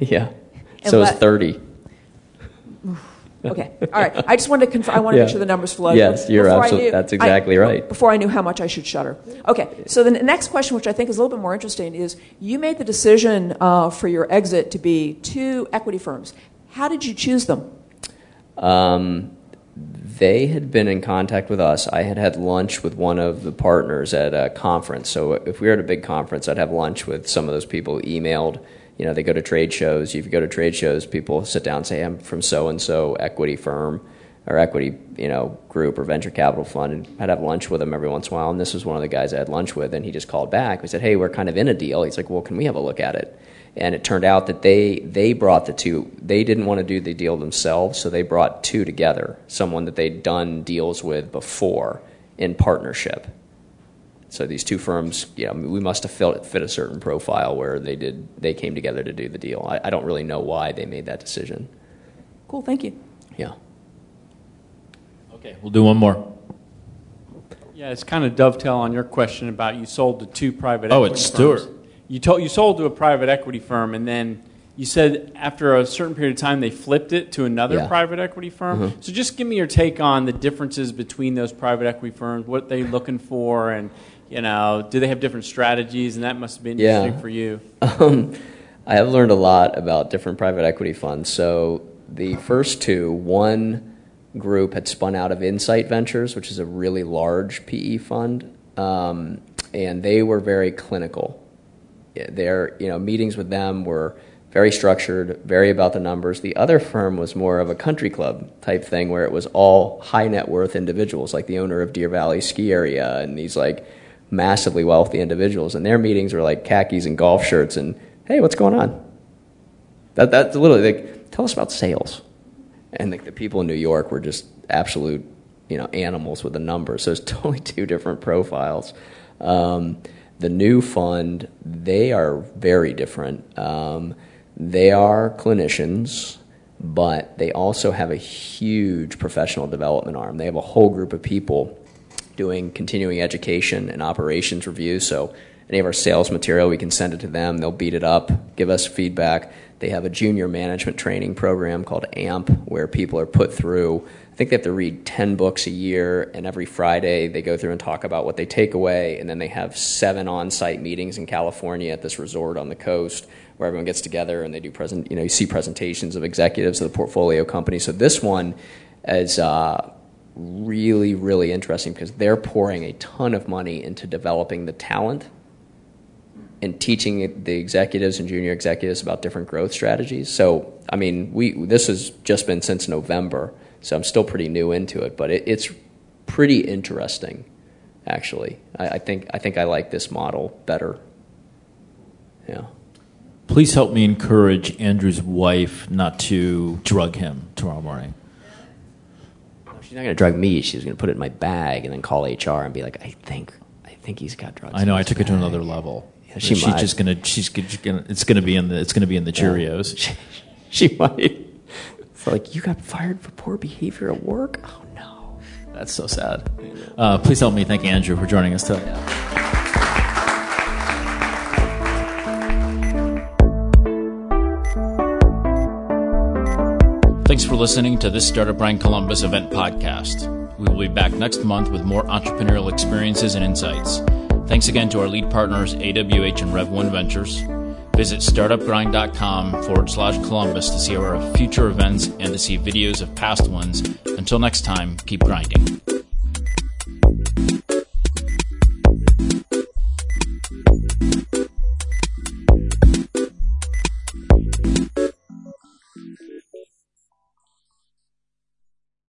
And so it's 30. Okay. All right. I just wanted to confirm. I want to make sure the numbers flow. Yes, you're absolutely. That's exactly right. Before I knew how much I should shutter. Okay. So the next question, which I think is a little bit more interesting, is you made the decision for your exit to be two equity firms. How did you choose them? They had been in contact with us. I had had lunch with one of the partners at a conference. So if we were at a big conference, I'd have lunch with some of those people emailed. You know, they go to trade shows. If you go to trade shows, people sit down and say, I'm from so-and-so equity firm or equity, you know, group or venture capital fund. And I'd have lunch with them every once in a while. And this was one of the guys I had lunch with. And he just called back. We said, hey, we're kind of in a deal. He's like, well, can we have a look at it? And it turned out that they brought the two. They didn't want to do the deal themselves, so they brought two together, someone that they'd done deals with before in partnership. So these two firms, you know, we must have fit a certain profile where they came together to do the deal. I don't really know why they made that decision. Cool, thank you. Yeah. Okay, we'll do one more. Yeah, it's kind of dovetail on your question about you sold to two private equity firms. Oh, it's Stewart. You sold to a private equity firm, and then you said after a certain period of time they flipped it to another private equity firm. So just give me your take on the differences between those private equity firms, what they're looking for, and you know, do they have different strategies? And that must have been interesting for you. I have learned a lot about different private equity funds. So the first two, one group had spun out of Insight Ventures, which is a really large PE fund, and they were very clinical. Their, you know, meetings with them were very structured, very about the numbers. The other firm was more of a country club type thing where it was all high net worth individuals, like the owner of Deer Valley ski area and these like massively wealthy individuals, and their meetings were like khakis and golf shirts and, hey, what's going on? That's literally like, tell us about sales. And like the people in New York were just absolute, you know, animals with the numbers. So it's totally two different profiles. The new fund, they are very different. They are clinicians, but they also have a huge professional development arm. They have a whole group of people doing continuing education and operations review. So any of our sales material, we can send it to them. They'll beat it up, give us feedback. They have a junior management training program called AMP where people are put through, I think they have to read 10 books a year, and every Friday they go through and talk about what they take away, and then they have 7 on-site meetings in California at this resort on the coast where everyone gets together and they do you see presentations of executives of the portfolio company. So this one is really, really interesting because they're pouring a ton of money into developing the talent and teaching the executives and junior executives about different growth strategies. So, I mean, this has just been since November, so I'm still pretty new into it, but it's pretty interesting, actually. I think I like this model better. Yeah. Please help me encourage Andrew's wife not to drug him tomorrow morning. She's not going to drug me. She's going to put it in my bag and then call HR and be like, I think he's got drugs. I know. I took it to another level. Yeah, she's might. Just going to. It's going to be in the Cheerios. She might. It's like you got fired for poor behavior at work. Oh no, that's so sad. Please help me thank Andrew for joining us today. Yeah. Thanks for listening to this Startup Grind Columbus event podcast. We will be back next month with more entrepreneurial experiences and insights. Thanks again to our lead partners, AWH and Rev1 Ventures. Visit startupgrind.com/Columbus to see our future events and to see videos of past ones. Until next time, keep grinding.